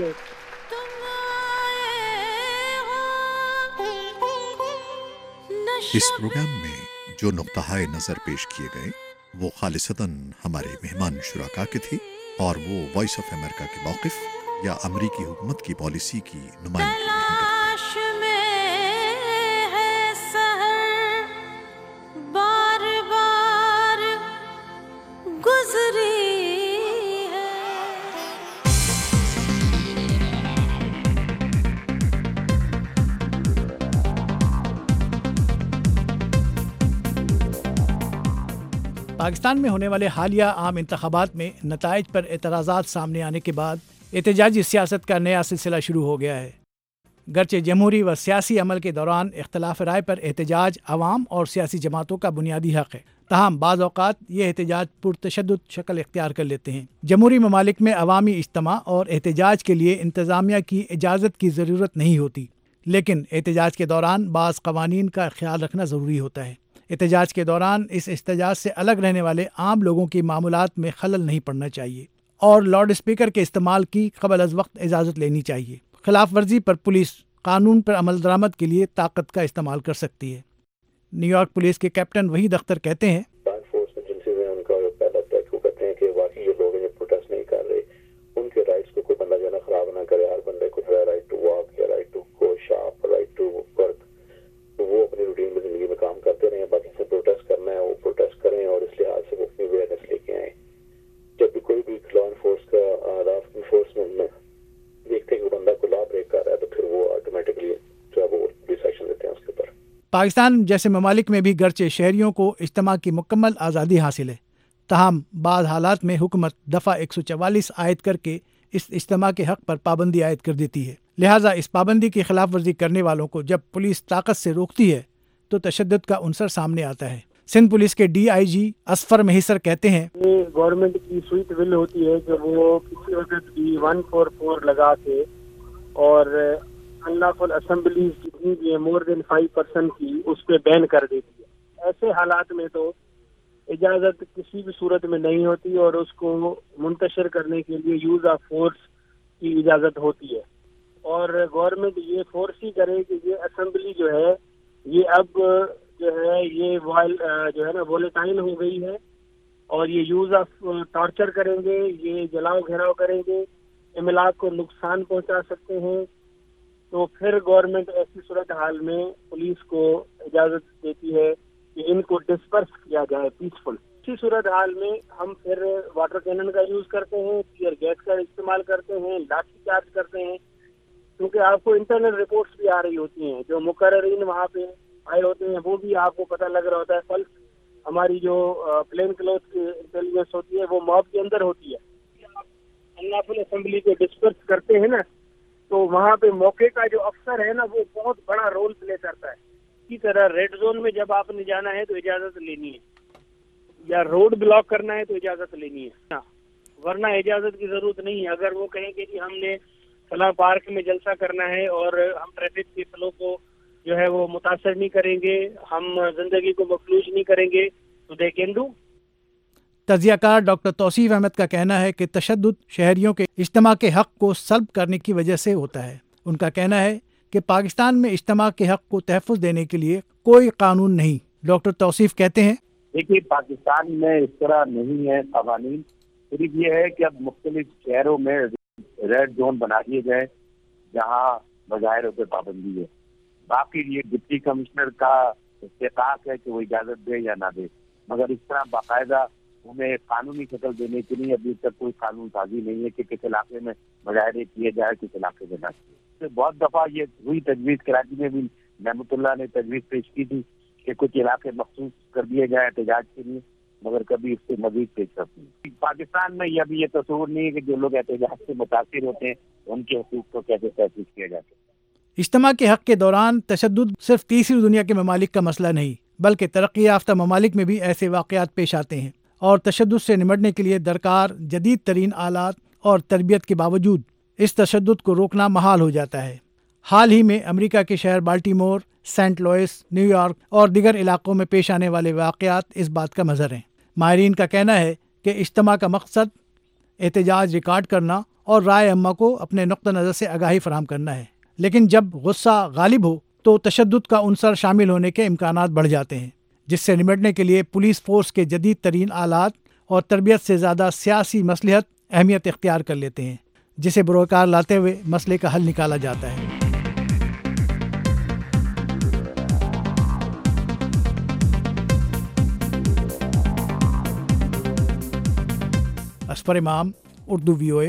اس پروگرام میں جو نقطۂ نظر پیش کیے گئے وہ خالصتاً ہمارے مہمان شرکا کے تھے اور وہ وائس آف امریکہ کے موقف یا امریکی حکومت کی پالیسی کی نمائندگی نہیں کرتے. پاکستان میں ہونے والے حالیہ عام انتخابات میں نتائج پر اعتراضات سامنے آنے کے بعد احتجاجی سیاست کا نیا سلسلہ شروع ہو گیا ہے. گرچہ جمہوری و سیاسی عمل کے دوران اختلاف رائے پر احتجاج عوام اور سیاسی جماعتوں کا بنیادی حق ہے, تاہم بعض اوقات یہ احتجاج پرتشدد شکل اختیار کر لیتے ہیں. جمہوری ممالک میں عوامی اجتماع اور احتجاج کے لیے انتظامیہ کی اجازت کی ضرورت نہیں ہوتی, لیکن احتجاج کے دوران بعض قوانین کا خیال رکھنا ضروری ہوتا ہے. احتجاج کے دوران اس احتجاج سے الگ رہنے والے عام لوگوں کی معمولات میں خلل نہیں پڑنا چاہیے اور لاؤڈ اسپیکر کے استعمال کی قبل از وقت اجازت لینی چاہیے. خلاف ورزی پر پولیس قانون پر عمل درآمد کے لیے طاقت کا استعمال کر سکتی ہے. نیو یارک پولیس کے کیپٹن وحید اختر کہتے ہیں کہ واقعی یہ لوگ جو پروٹیسٹ نہیں کر رہے ان کے رائٹس کو کوئی بندہ جانا خراب نہ کرے. ہر بندے کو رائٹ ٹو واک یا right to go shop, right to work, وہ اپنی روٹین میں زندگی میں کام کرتے رہے ہیں. باقی سے پروٹیسٹ کرنا ہے وہ پروٹیسٹ کریں اور اس لحاظ سے وہ اپنی اویئرنیس لے کے آئیں. جب بھی کوئی بھی لا انفورس کا لا انفورسمنٹ میں دیکھتے ہیں کہ بندہ کو لا بریک کر رہا ہے تو پھر وہ آٹومیٹکلی جو ہے وہ پولیس ایکشن لیتے ہیں اس کے اوپر. پاکستان جیسے ممالک میں بھی گرچہ شہریوں کو اجتماع کی مکمل آزادی حاصل ہے, تاہم بعض حالات میں حکومت دفعہ 144 عائد کر کے اس اجتماع کے حق پر پابندی عائد کر دیتی ہے. لہٰذا اس پابندی کی خلاف ورزی کرنے والوں کو جب پولیس طاقت سے روکتی ہے تو تشدد کا عنصر سامنے آتا ہے. سندھ پولیس کے D I G اسفر مہیسر کہتے ہیں یہ گورنمنٹ کی سوئٹ ول ہوتی ہے کہ وہ کسی وقت بھی 144 لگا کے اور انلافل اسمبلیز جتنی بھی ہے مور دین 5% کی اس پہ بین کر دیتی ہے. ایسے حالات میں تو اجازت کسی بھی صورت میں نہیں ہوتی اور اس کو منتشر کرنے کے لیے یوز آف فورس کی اجازت ہوتی ہے اور گورنمنٹ یہ فورس ہی کرے کہ یہ اسمبلی جو ہے یہ اب جو ہے یہ جو ہے نا وولیٹائل ہو گئی ہے اور یہ یوز آف ٹارچر کریں گے, یہ جلاؤ گھراؤ کریں گے, املاک کو نقصان پہنچا سکتے ہیں. تو پھر گورنمنٹ ایسی صورتحال میں پولیس کو اجازت دیتی ہے کہ ان کو ڈسپرس کیا جائے پیسفل. اسی صورتحال میں ہم پھر واٹر کینن کا یوز کرتے ہیں, ٹیئر گیس کا استعمال کرتے ہیں, لاٹھی چارج کرتے ہیں. کیونکہ آپ کو انٹرنل رپورٹس بھی آ رہی ہوتی ہیں, جو مقررین وہاں پہ آئے ہوتے ہیں وہ بھی آپ کو پتہ لگ رہا ہوتا ہے. پلس ہماری جو پلین کلوتھ انٹیلیجنس ہوتی ہے وہ موب کے اندر ہوتی ہے. انلافل اسمبلی کو ڈسپرس کرتے ہیں نا تو وہاں پہ موقع کا جو افسر ہے نا وہ بہت بڑا رول پلے کرتا ہے. اسی طرح ریڈ زون میں جب آپ نے جانا ہے تو اجازت لینی ہے, یا روڈ بلاک کرنا ہے تو اجازت لینی ہے, ورنہ اجازت کی ضرورت نہیں ہے. اگر وہ کہیں کہ جی ہم نے فلاں پارک میں جلسہ کرنا ہے اور ہم ٹریفک کے فلو کو جو ہے وہ متاثر نہیں کریں گے, ہم زندگی کو مفلوج نہیں کریں گے تو دے کین ڈو. تجزیہ کار ڈاکٹر توصیف احمد کا کہنا ہے کہ تشدد شہریوں کے اجتماع کے حق کو سلب کرنے کی وجہ سے ہوتا ہے. ان کا کہنا ہے کہ پاکستان میں اجتماع کے حق کو تحفظ دینے کے لیے کوئی قانون نہیں. ڈاکٹر توصیف کہتے ہیں دیکھیے پاکستان میں اس طرح نہیں ہے قوانین, صرف یہ ہے کہ اب مختلف شہروں میں ریڈ زون بنا دیے گئے جہاں بظاہر پہ پابندی ہے. باقی یہ ڈپٹی کمشنر کا استحقاق ہے کہ وہ اجازت دے یا نہ دے, مگر اس طرح باقاعدہ انہیں قانونی شکل دینے کے لیے ابھی تک کوئی قانون سازی نہیں ہے کہ کس علاقے میں مظاہرے کیے جائے کس علاقے میں نہ کیے. بہت دفعہ یہ ہوئی تجویز, کراچی میں بھی نعمت اللہ نے تجویز پیش کی تھی کہ کچھ علاقے مخصوص کر دیے جائیں احتجاج کے لیے, مگر کبھی اس سے مزید پیشرفت نہیں. پاکستان میں ابھی یہ تصور نہیں ہے کہ جو لوگ احتجاج سے متاثر ہوتے ہیں ان کے حقوق کو کیسے تحفظ کیا جاتا ہے. اجتماع کے حق کے دوران تشدد صرف تیسری دنیا کے ممالک کا مسئلہ نہیں بلکہ ترقی یافتہ ممالک میں بھی ایسے واقعات پیش آتے ہیں اور تشدد سے نمٹنے کے لیے درکار جدید ترین آلات اور تربیت کے باوجود اس تشدد کو روکنا محال ہو جاتا ہے۔ حال ہی میں امریکہ کے شہر Baltimore, Saint Louis, New York اور دیگر علاقوں میں پیش آنے والے واقعات اس بات کا مظہر ہیں۔ ماہرین کا کہنا ہے کہ اجتماع کا مقصد احتجاج ریکارڈ کرنا اور رائے عامہ کو اپنے نقطہ نظر سے آگاہی فراہم کرنا ہے، لیکن جب غصہ غالب ہو تو تشدد کا عنصر شامل ہونے کے امکانات بڑھ جاتے ہیں، جس سے نمٹنے کے لیے پولیس فورس کے جدید ترین آلات اور تربیت سے زیادہ سیاسی مصلحت اہمیت اختیار کر لیتے ہیں، جسے بروئے کار لاتے ہوئے مسئلے کا حل نکالا جاتا ہے۔ اسفر امام، اردو VOA۔